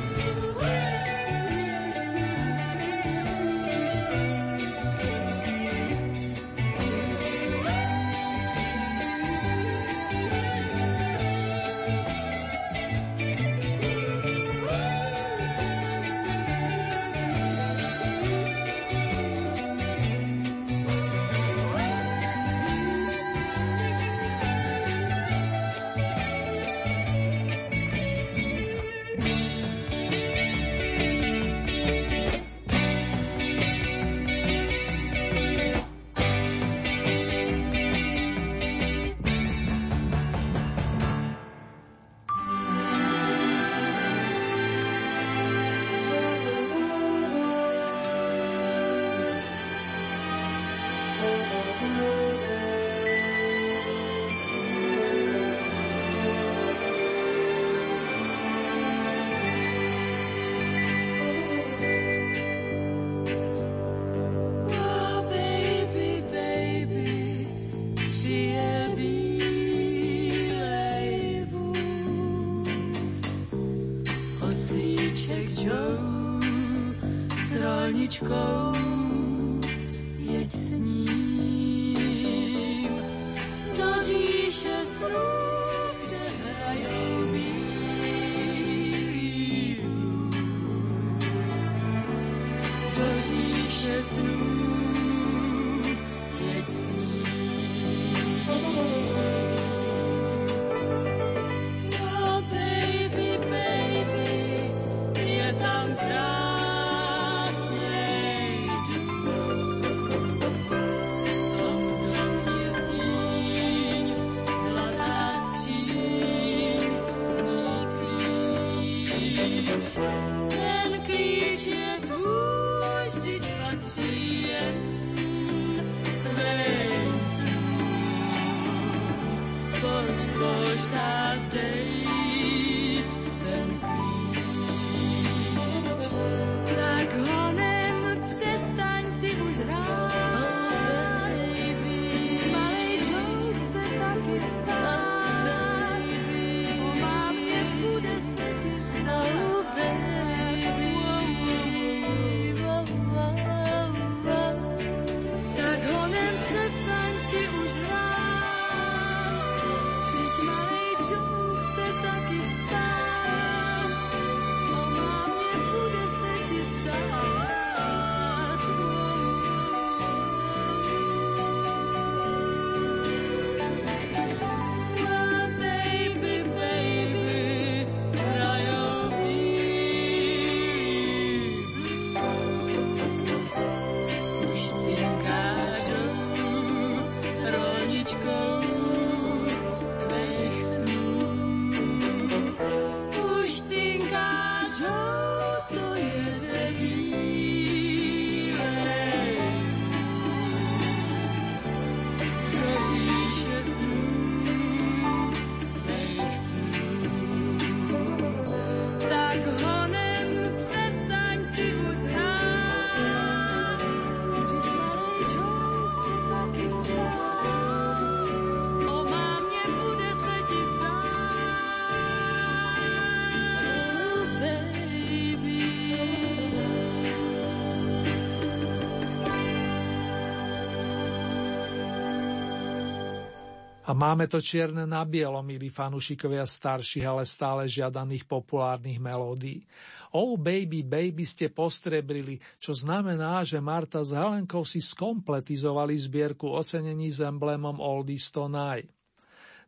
A máme to čierne na bielo, milí fanúšikovia starších, ale stále žiadaných populárnych melódií. Oh baby, baby ste postrebrili, čo znamená, že Marta s Helenkou si skompletizovali zbierku ocenení s emblémom Oldies but Goldies.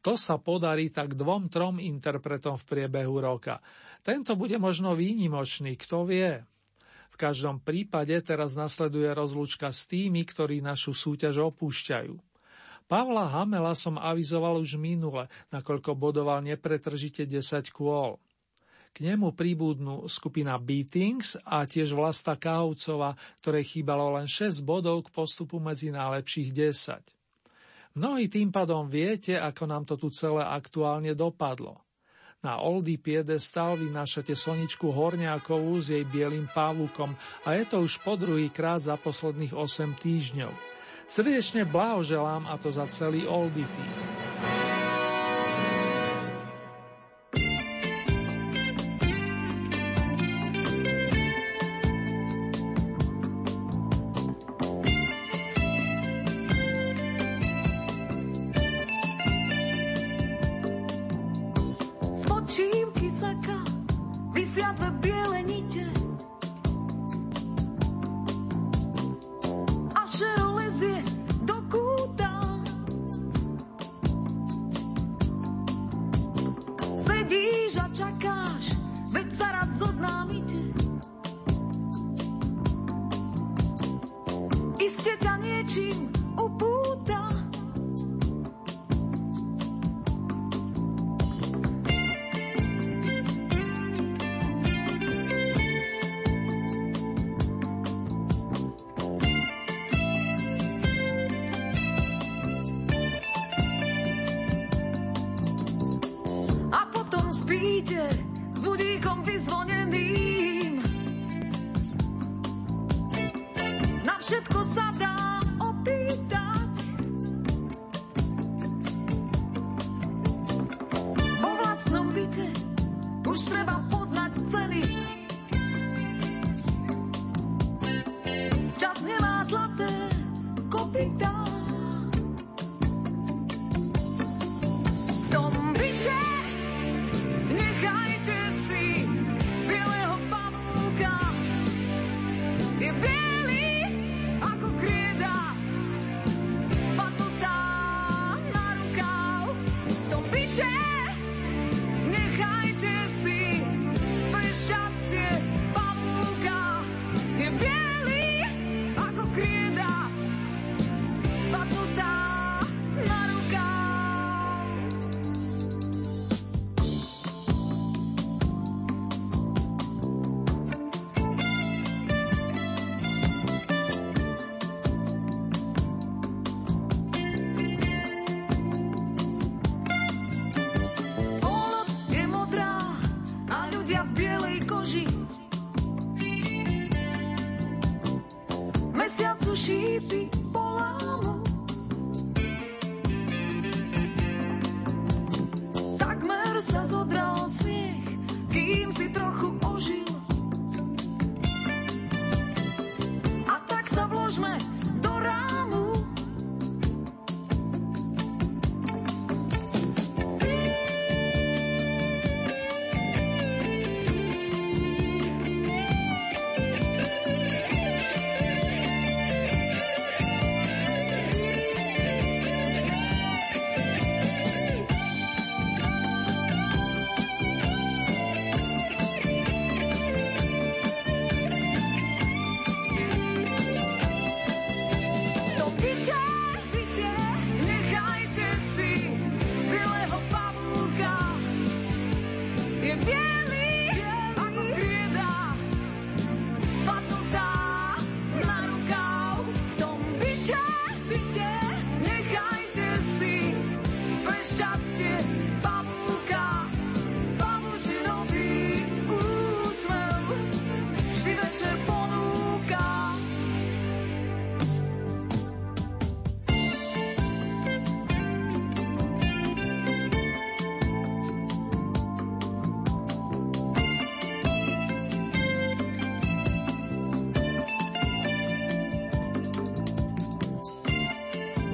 To sa podarí tak dvom, trom interpretom v priebehu roka. Tento bude možno výnimočný, kto vie. V každom prípade teraz nasleduje rozlúčka s tými, ktorí našu súťaž opúšťajú. Pavla Hamela som avizoval už minule, nakoľko bodoval nepretržite desať kôl. K nemu pribudnú skupina Beatings a tiež Vlasta Káhovcová, ktorej chýbalo len šesť bodov k postupu medzi najlepších desať. Mnohí tým pádom viete, ako nám to tu celé aktuálne dopadlo. Na Oldie piedestal vynášate Soničku Horňákovú s jej bielým pavúkom a je to už po druhý krát za posledných osem týždňov. Srdečne blahoželám, a to za celý Oldie tým. Z očím kyslaka vysia dve biele nite.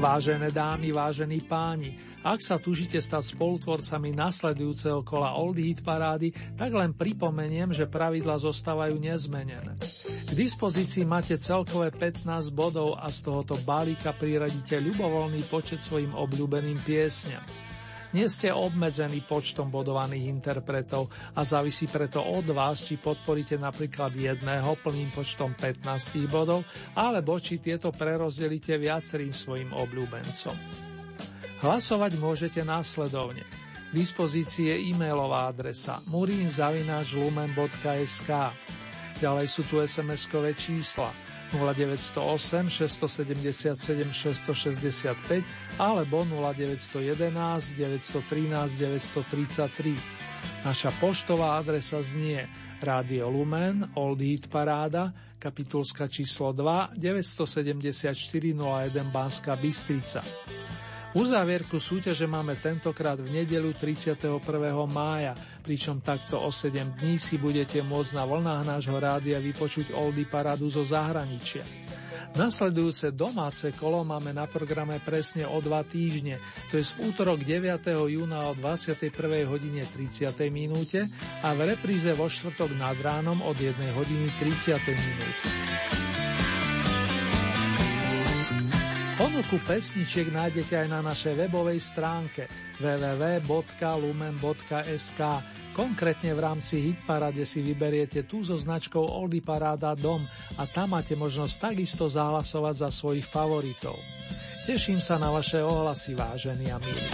Vážené dámy, vážení páni, Ak sa tužite stať spolutvorcami nasledujúceho kola Oldie hit parády, tak len pripomeniem, že pravidlá zostávajú nezmenené. K dispozícii máte celkové pätnásť bodov a z tohoto balíka priradíte ľubovoľný počet svojim obľúbeným piesňam. Nie ste obmedzení počtom bodovaných interpretov a závisí preto od vás, či podporíte napríklad jedného plným počtom pätnásť bodov, alebo či tieto prerozdelíte viacerým svojim obľúbencom. Hlasovať môžete následovne. V dispozícii je e-mailová adresa murin zavináč lumen bodka es ká. Ďalej sú tu es em eskové čísla nula deväť nula osem šesť sedem sedem šesť šesť päť alebo nula deväť jedna jedna deväť jedna tri deväť tri tri. Naša poštová adresa znie Radio Lumen, Oldie hit paráda, Kapitulská číslo dva, deväť sedem štyri nula jeden Banská Bystrica. Uzávierku súťaže máme tentokrát v nedeľu tridsiateho prvého mája, pričom takto o sedem dní si budete môcť na vlnách nášho rádia vypočuť Oldie parádu zo zahraničia. Nasledujúce domáce kolo máme na programe presne o dva týždne, to je v útorok deviateho júna o dvadsiatej prvej hodine tridsať minúte a v repríze vo štvrtok nad ránom od jednej hodiny tridsať minúte. Ponuku pesničiek nájdete aj na našej webovej stránke www bodka lumen bodka es ká. Konkrétne v rámci Hitparade si vyberiete tú so značkou Oldie paráda dom a tam máte možnosť takisto zahlasovať za svojich favoritov. Teším sa na vaše ohlasy, vážení a milí.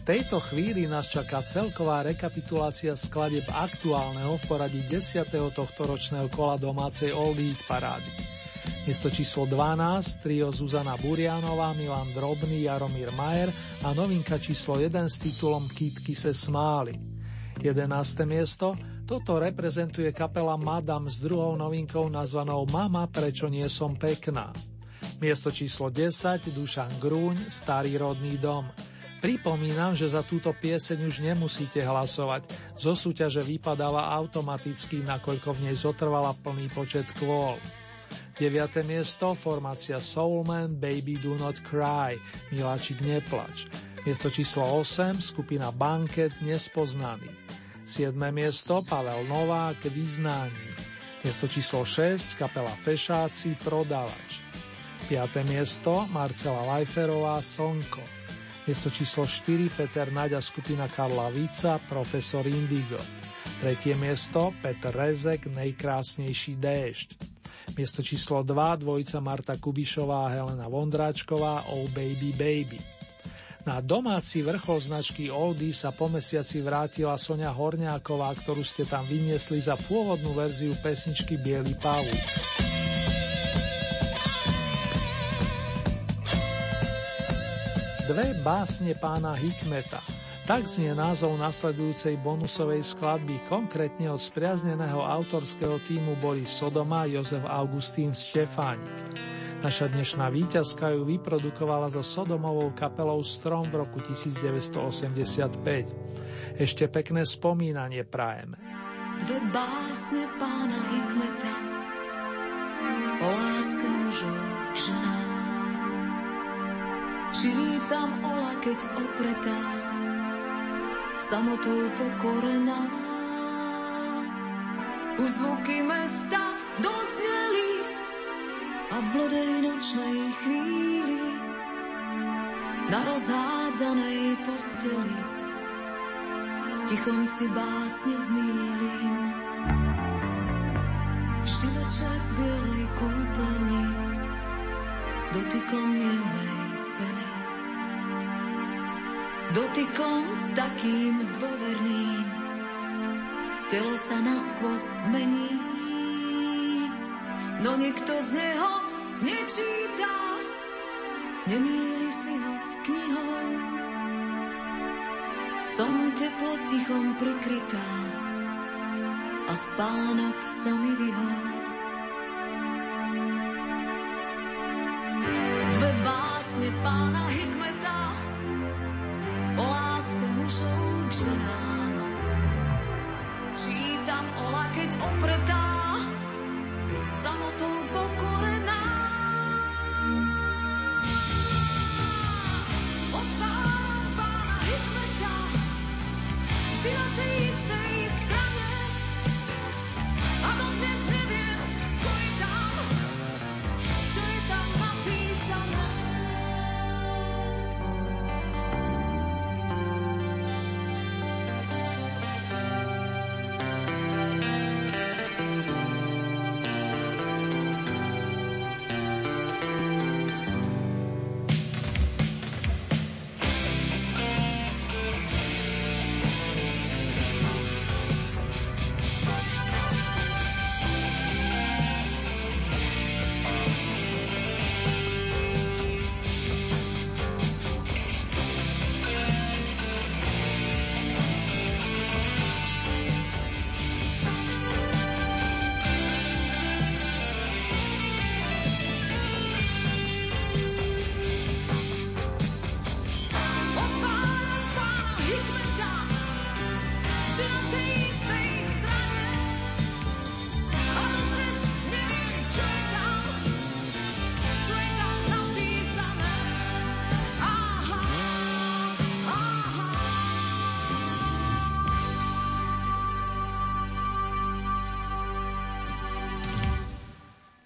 V tejto chvíli nás čaká celková rekapitulácia skladieb aktuálneho v poradí desiateho tohto ročného kola domácej Oldie hit parády. Miesto číslo dvanásť, trio Zuzana Buriánová, Milan Drobny, Jaromír Majek a novinka číslo jeden s titulom Kytky se smáli. jedenáste miesto, toto reprezentuje kapela Madam s druhou novinkou nazvanou Mama, prečo nie som pekná. Miesto číslo desať, Dušan Grúň, Starý rodný dom. Pripomínam, že za túto pieseň už nemusíte hlasovať. Zo súťaže vypadáva automaticky, nakoľko v nej zotrvala plný počet kvôl. deviate miesto, formácia Soulman, Baby Do Not Cry, Miláčik neplač. Miesto číslo osem, skupina Banket, Nespoznaný. siedme miesto, Pavel Novák, Vyznání. Miesto číslo šesť, kapela Fešáci, Prodavač. piate miesto, Marcela Lajferová, Slnko. Miesto číslo štyri, Peter Naďa, skupina Karla Víca, Profesor Indigo. Tretie miesto, Peter Rezek, Nejkrásnejší déšť. Miesto číslo dva, dvojica Marta Kubišová a Helena Vondráčková, Oh Baby Baby. Na domáci vrchol značky Oldie sa po mesiaci vrátila Soňa Horňáková, ktorú ste tam vyniesli za pôvodnú verziu pesničky Bielý pavúk. Dve básne pána Hikmeta. Tak znie názov nasledujúcej bonusovej skladby, konkrétne od spriazneného autorského tímu boli Sodoma Jozef Augustín Štefánik. Naša dnešná víťazka ju vyprodukovala so Sodomovou kapelou Strom v roku devätnásť osemdesiatpäť. Ešte pekné spomínanie prajeme. Dve básne pána Hikmeta o láske mužov k ženám. Čítam o lakeť opretá, samotou pokorená. Už zvuky mesta dozneli a v blodej nočnej chvíli na rozhádzanej posteli s tichom si básne zmýlim. Vždy večer v bielej kúpelni dotykom jemnej pene. Dotykom takým dôverným telo sa naskôr mení, no nikto z neho nečíta, nemýli si ho s knihou. Som teplo tichom prikrytá a spánok sa mi vyhol. Dve básne pána Hikmeta o láske mužov k ženám. Čítam o lakeť opretá sa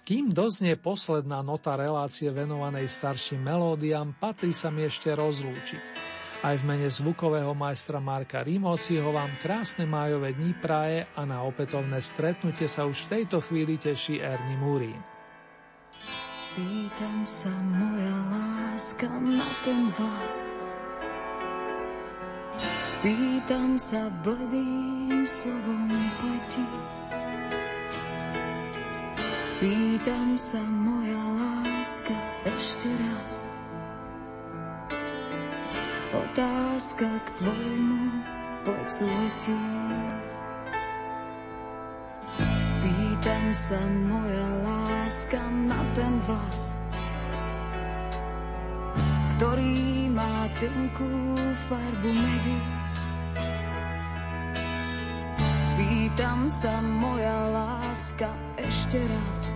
Kým doznie posledná nota relácie venovanej starším melódiám, patrí sa mi ešte rozlúčiť. Aj v mene zvukového majstra Marka Rimóciho vám krásne májové dni praje a na opätovné stretnutie sa už v tejto chvíli teší Erni Murín. Pýtam sa, moja láska, na ten vlas. Pýtam sa, bledým slovom neplatí. Pýtam sa, moja láska, ešte raz. Otázka k tvojmu plecu letí. Pýtam sa, moja láska, na ten vlas, ktorý má tenkú farbu medu. Pýtam sa, moja láska, ešte raz.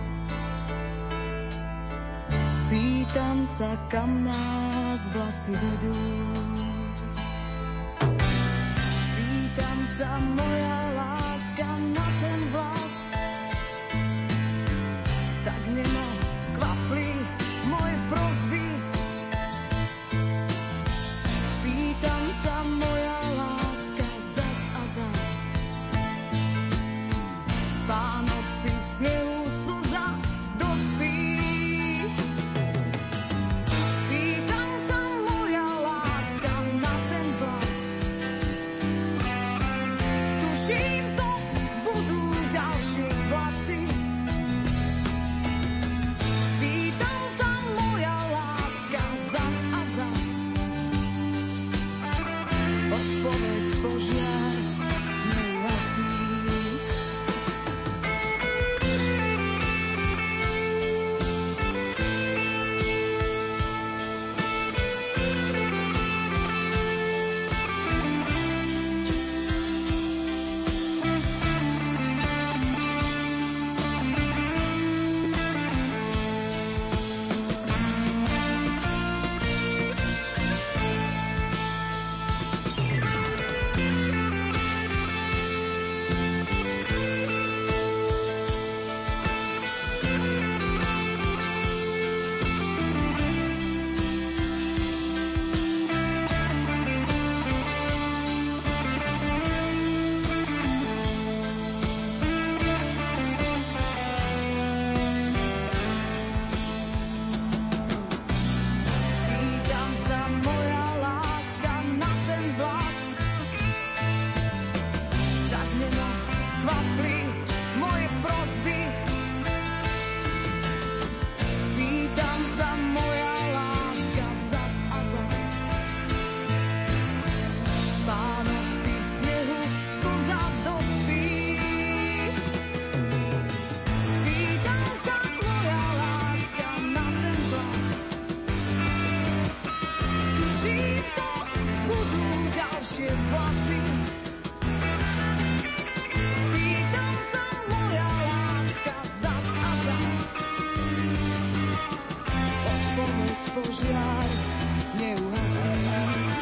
Pýtam sa, kam nás vlasy vedú. Pýtam sa, moja láska, na ten vlas. Tak nemo kvapli moje prosby. Pýtam sa, moja láska, zas a zas. Spánok si v snehu slza dospí. Pýtam sa, moja láska, na ten vlas. Tuším, to budú ďalšie vlasy. Pýtam sa, moja láska, zas a zas. Odpoveď požiar nevlasí. Požiar neuhasí.